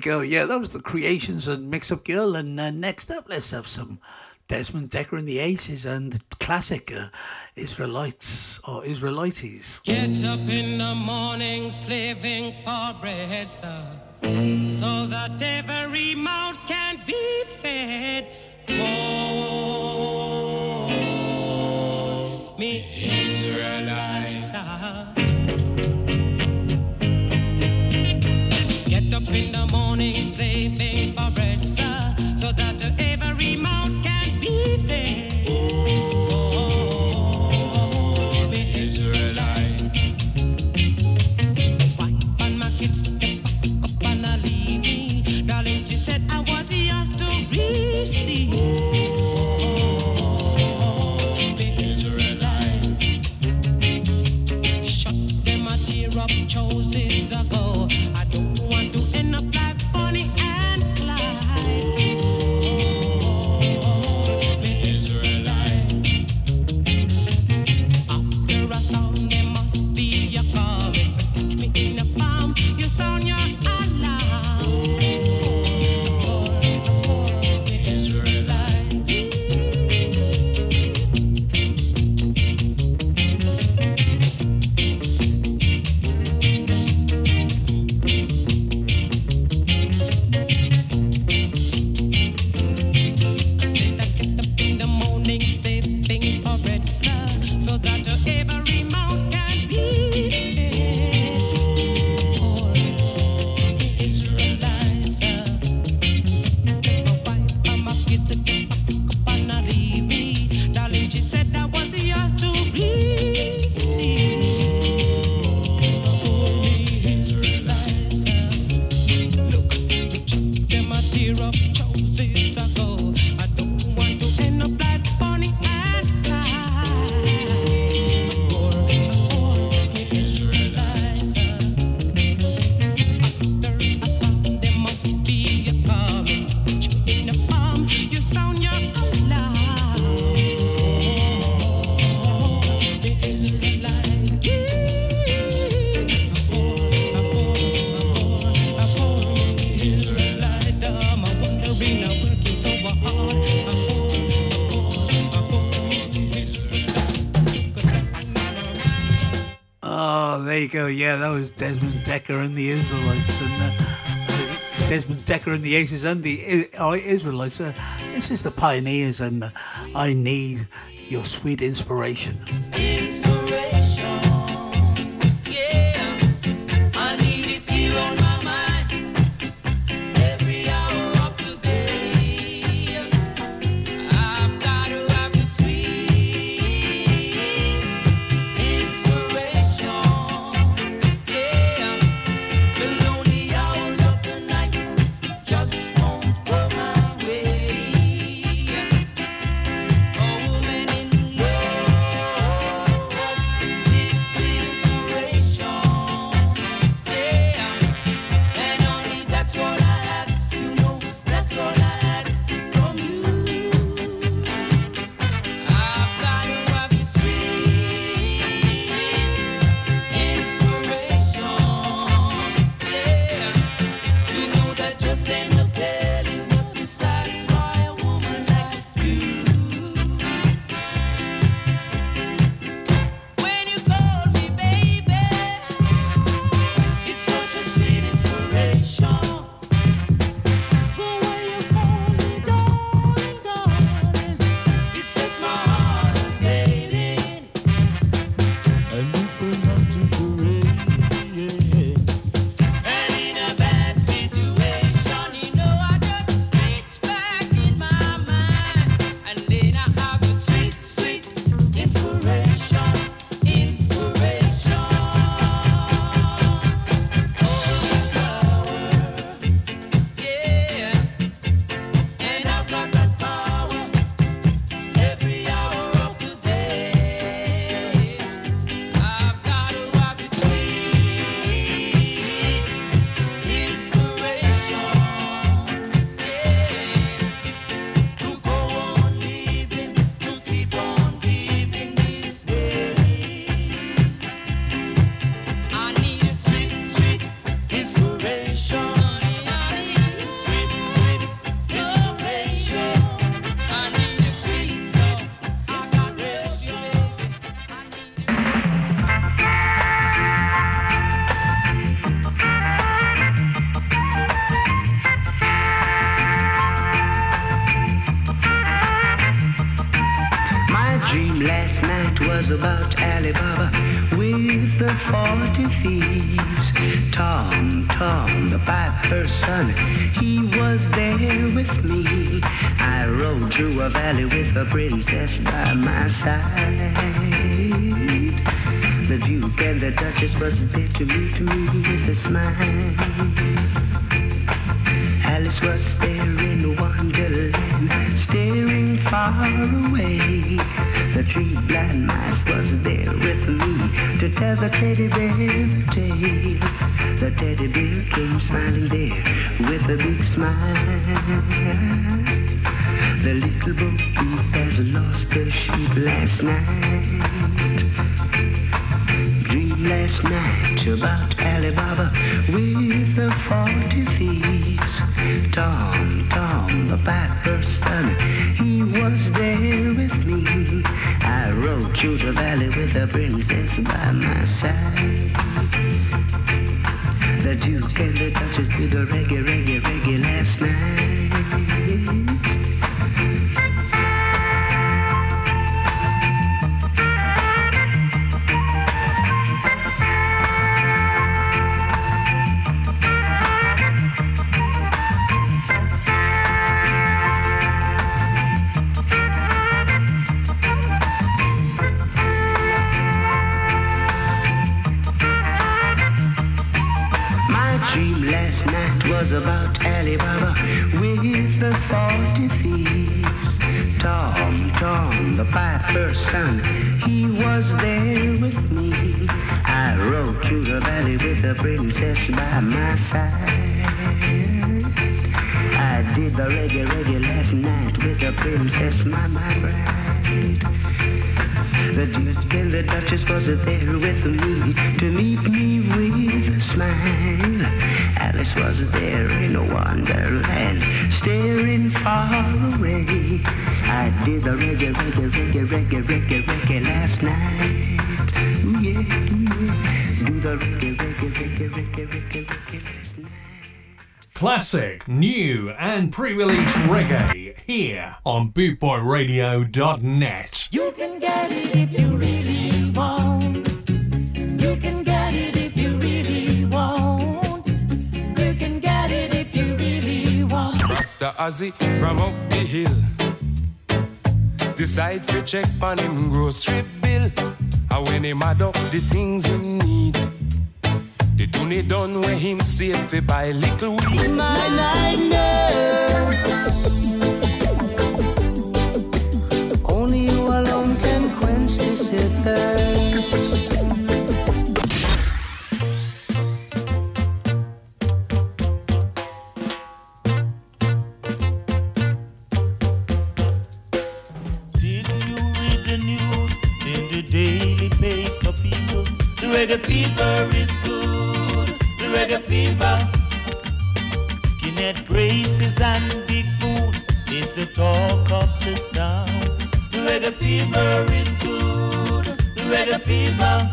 Go. Yeah, that was The Creations and Mix Up Girl. And next up, let's have some Desmond Dekker and the Aces and classic Israelites or Israelites. Get up in the morning slaving for bread, sir, so that every mouth can be fed. Oh, me Israelites, sir. Up in the morning, slaving for bread, sir, so that every mouth can be fed. Oh, me Israelite. One my kids step up and leave me, darling. She said I was yours to. Oh, there you go. Yeah, that was Desmond Dekker and the Israelites, and Desmond Dekker and the Aces and the Israelites. This is the Pioneers, and I need your sweet inspiration. Princess by my side. The Duke and the Duchess was there to me with a smile. Alice was there in Wonderland, staring far away. The tree blind mice was there with me to tell the teddy bear the tale. The teddy bear came smiling there with a big smile. The little bo peep has lost her sheep last night. Dreamed last night about Alibaba with the 40 thieves. Tom, the piper's son, he was there with me. I rode through the valley with a princess by my side. The Duke and the Duchess did a reggae last night. About Alibaba with the 40 thieves. Tom, the piper's son, he was there with me. I rode through the valley with the princess by my side. I did the reggae last night with the princess, my bride. The Duke and the Duchess was there with me to meet me with a smile. Alice was there in a wonderland, staring far away. I did the reggae last night. Ooh, yeah. Classic, new, and pre-release reggae here on BootboyRadio.net. You can get it if you really want. You can get it if you really want. You can get it if you really want. Rasta Ozzy from up the hill. Decide to check on him grocery bill. And when him add up the things he need, the donate done where him safe fi buy little weed. My nightmares, only you alone can quench this thirst. The reggae fever is good, the reggae fever. Skinhead braces and big boots is the talk of this town. The reggae fever is good, the reggae fever.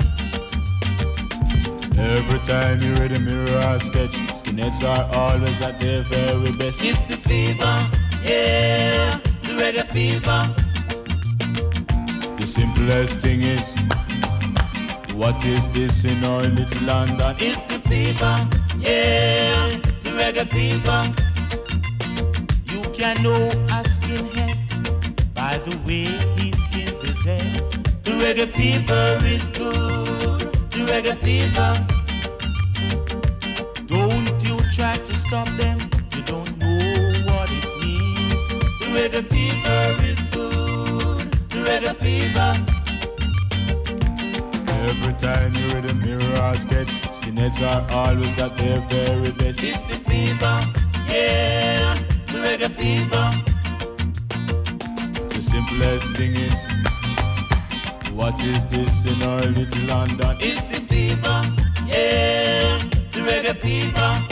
Every time you read a mirror or sketch, skinheads are always at their very best. It's the fever, yeah, the reggae fever. The simplest thing is, what is this in our little London? It's the fever, yeah, the reggae fever. You can know a skinhead by the way he skins his head. The reggae fever is good, the reggae fever. Don't you try to stop them, you don't know what it means. The reggae fever is good, the reggae fever. Every time you read a mirror or sketch, skinheads are always at their very best. It's the fever, yeah, the reggae fever. The simplest thing is, what is this in our little London? It's the fever, yeah, the reggae fever.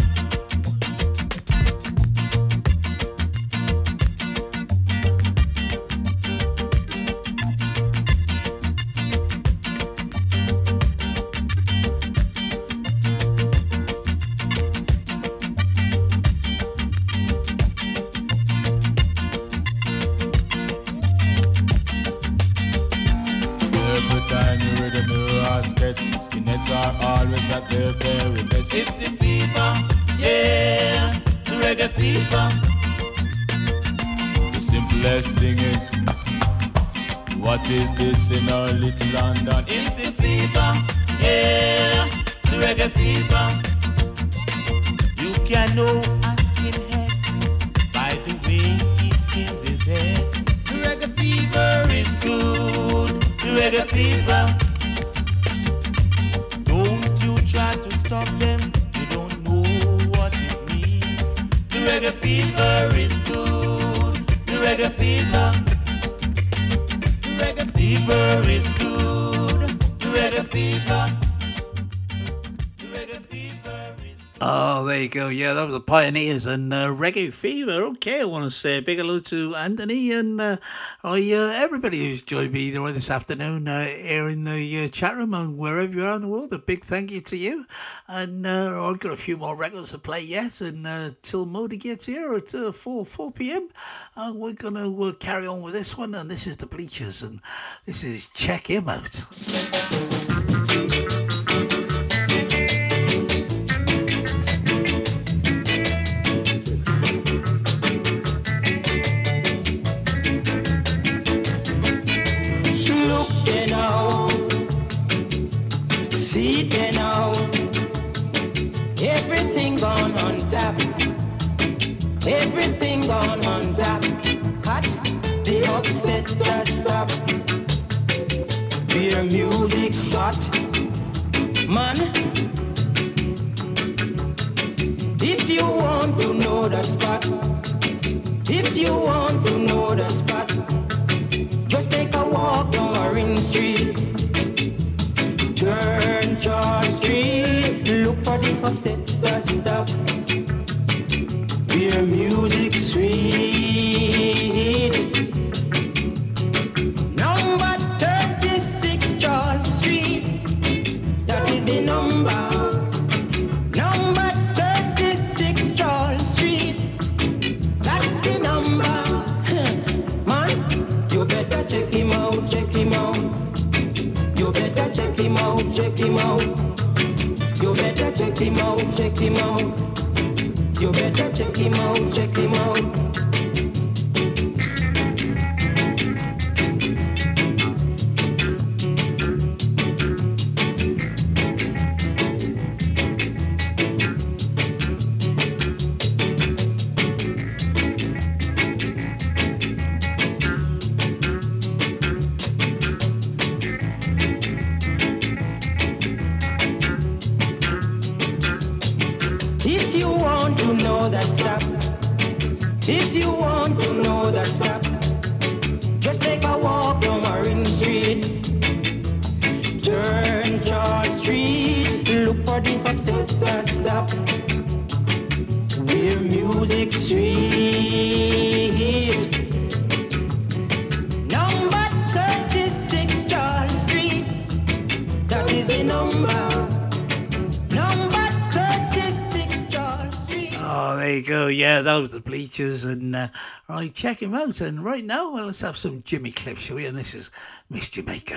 It's the fever, yeah, the reggae fever. The simplest thing is, what is this in our little London? It's the fever, yeah, the reggae fever. You can know a skinhead by the way he skins his head. The reggae fever is good, the reggae fever. To stop them, you don't know what it means. The reggae fever is good, the reggae fever. The reggae fever is good, the reggae fever. The reggae fever is good. Oh, there you go. Yeah, that was the Pioneers and Reggae Fever. Okay, I want to say a big hello to Anthony and everybody who's joined me this afternoon here in the chat room and wherever you are in the world. A big thank you to you. And I've got a few more records to play yet. And till Modi gets here at 4 p.m, we're going to carry on with this one. And this is The Bleachers. And this is Check Him Out. Everything gone on tap. Cut the upset, the stop. Beer music hot, man. If you want to know the spot, if you want to know the spot, just take a walk down Marine Street. Turn George Street. Look for the upset, the stop. Your music sweet. Number 36 Charles Street. That is the number. The Bleachers, and right, check him out. And right now, well, let's have some Jimmy clips, shall we? And this is Miss Jamaica.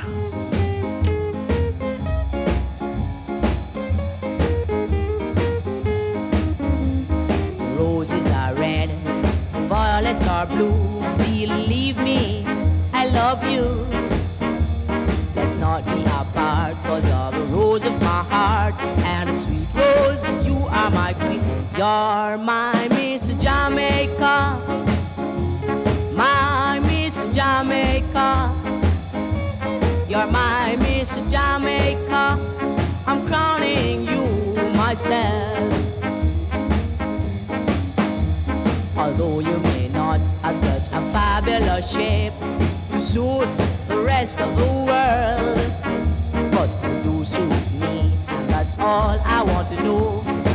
Go. Yeah,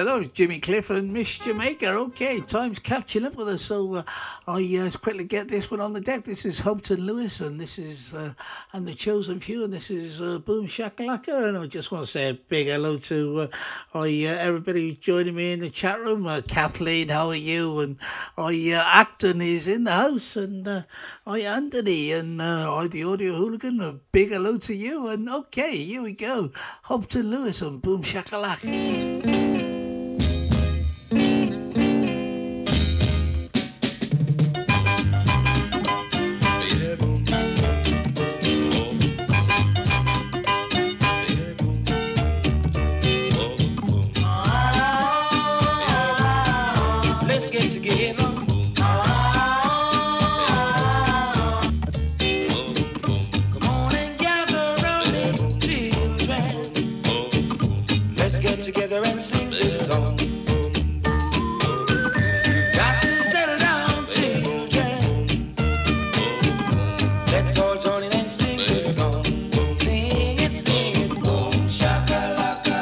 that was Jimmy Cliff and Miss Jamaica. Okay, time's catching up with us, so I quickly get this one on the deck. This is Houghton Lewis, and this is and The Chosen Few, and this is Boom Shakalaka. And I just want to say a big hello to everybody who's joining me in the chat room. Kathleen, how are you? And Acton is in the house, and Anthony, and the Audio Hooligan. A big hello to you. And okay, here we go. Houghton Lewis and Boom Shakalaka. Sing it, boom, shakalaka,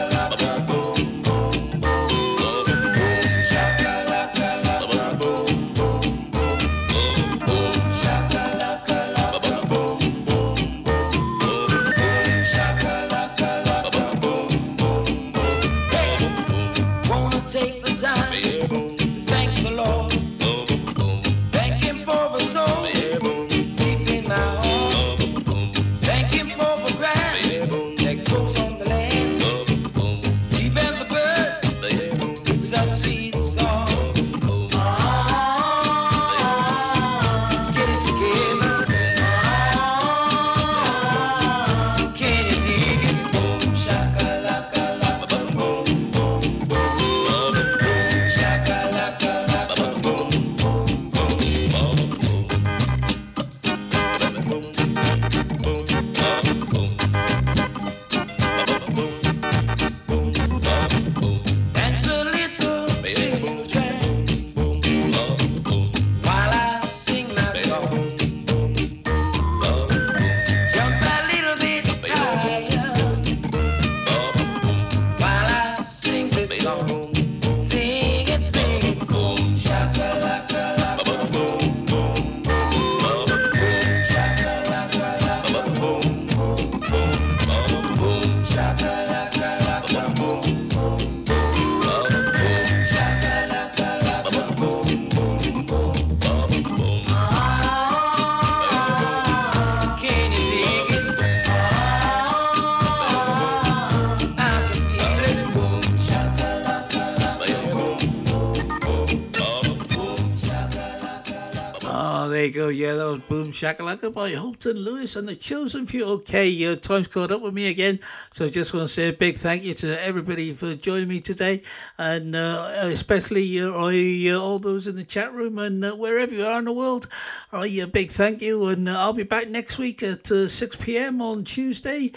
you go. Yeah, that was Boom Shakalaka by Holton Lewis and the Chosen Few. Okay, your time's caught up with me again. So I just want to say a big thank you to everybody for joining me today. And especially all those in the chat room and wherever you are in the world. A big thank you. And I'll be back next week at 6pm on Tuesday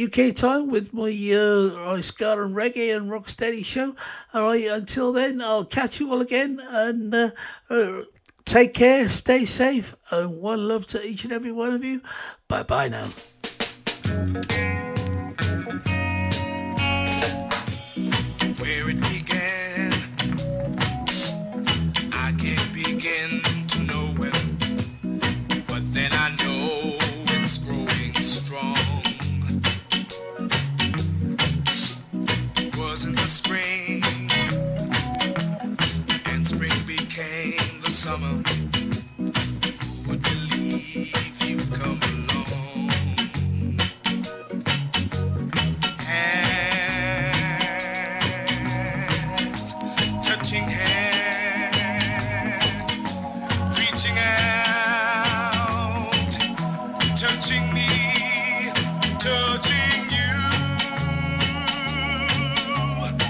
UK time with my ska and reggae and rocksteady show. All right, until then, I'll catch you all again. And take care, stay safe, and one love to each and every one of you. Bye-bye now. Where it began, I can't begin to know it, but then I know it's growing strong. It was in the spring, and spring became summer. Who would believe you come along? Hand, touching hand, reaching out, touching me, touching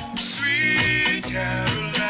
you, sweet Caroline.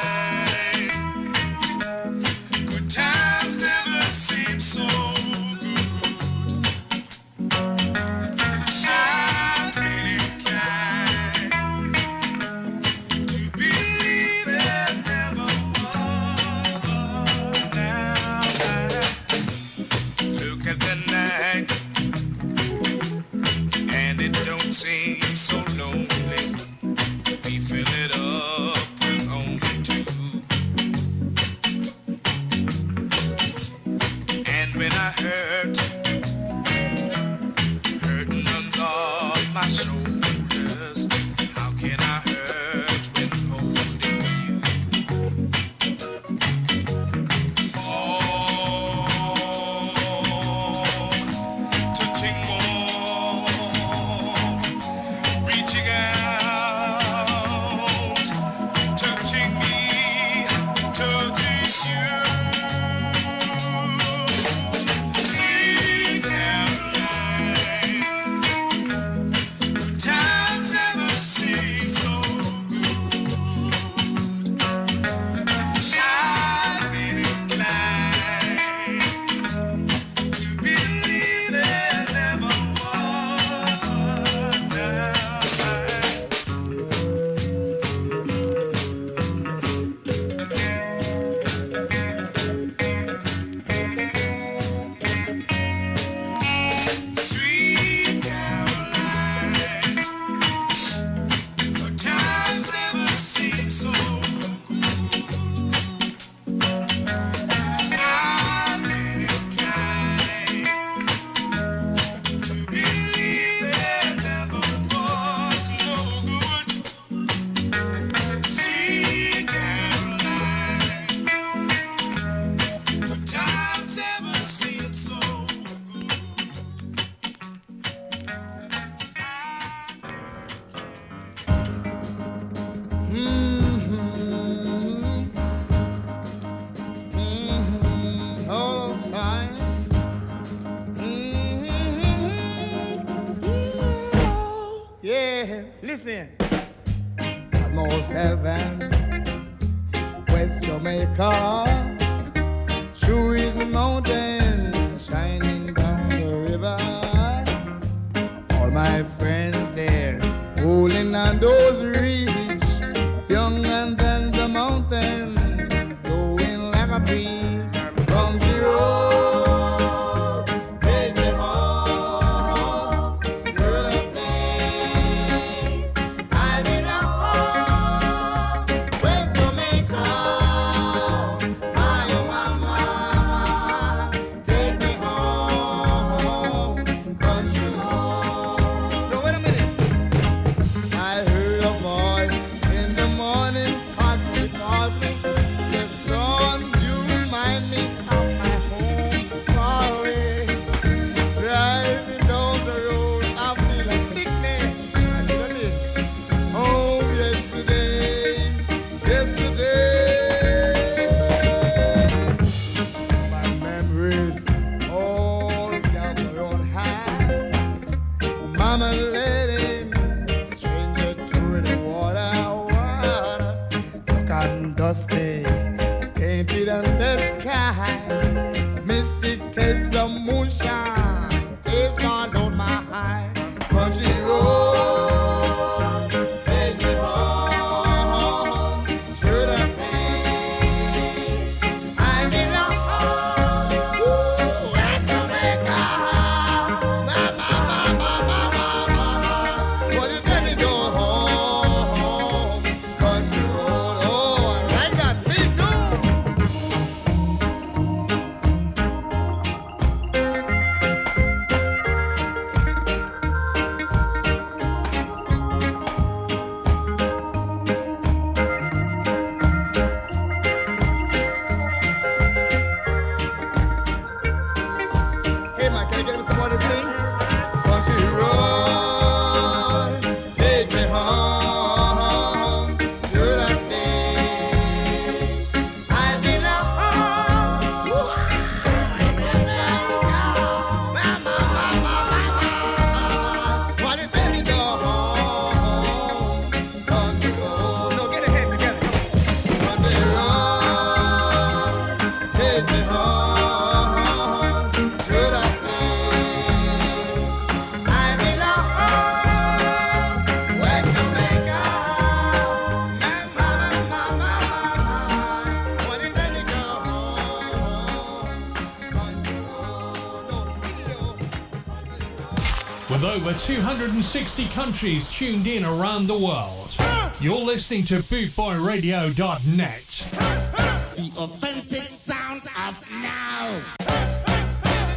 with over 260 countries tuned in around the world. You're listening to bootboyradio.net. The offensive sound of now.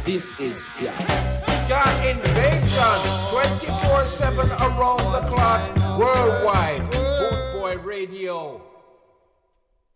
This is Scott. Scott Invasion, 24/7 around the clock, worldwide. Bootboy Radio.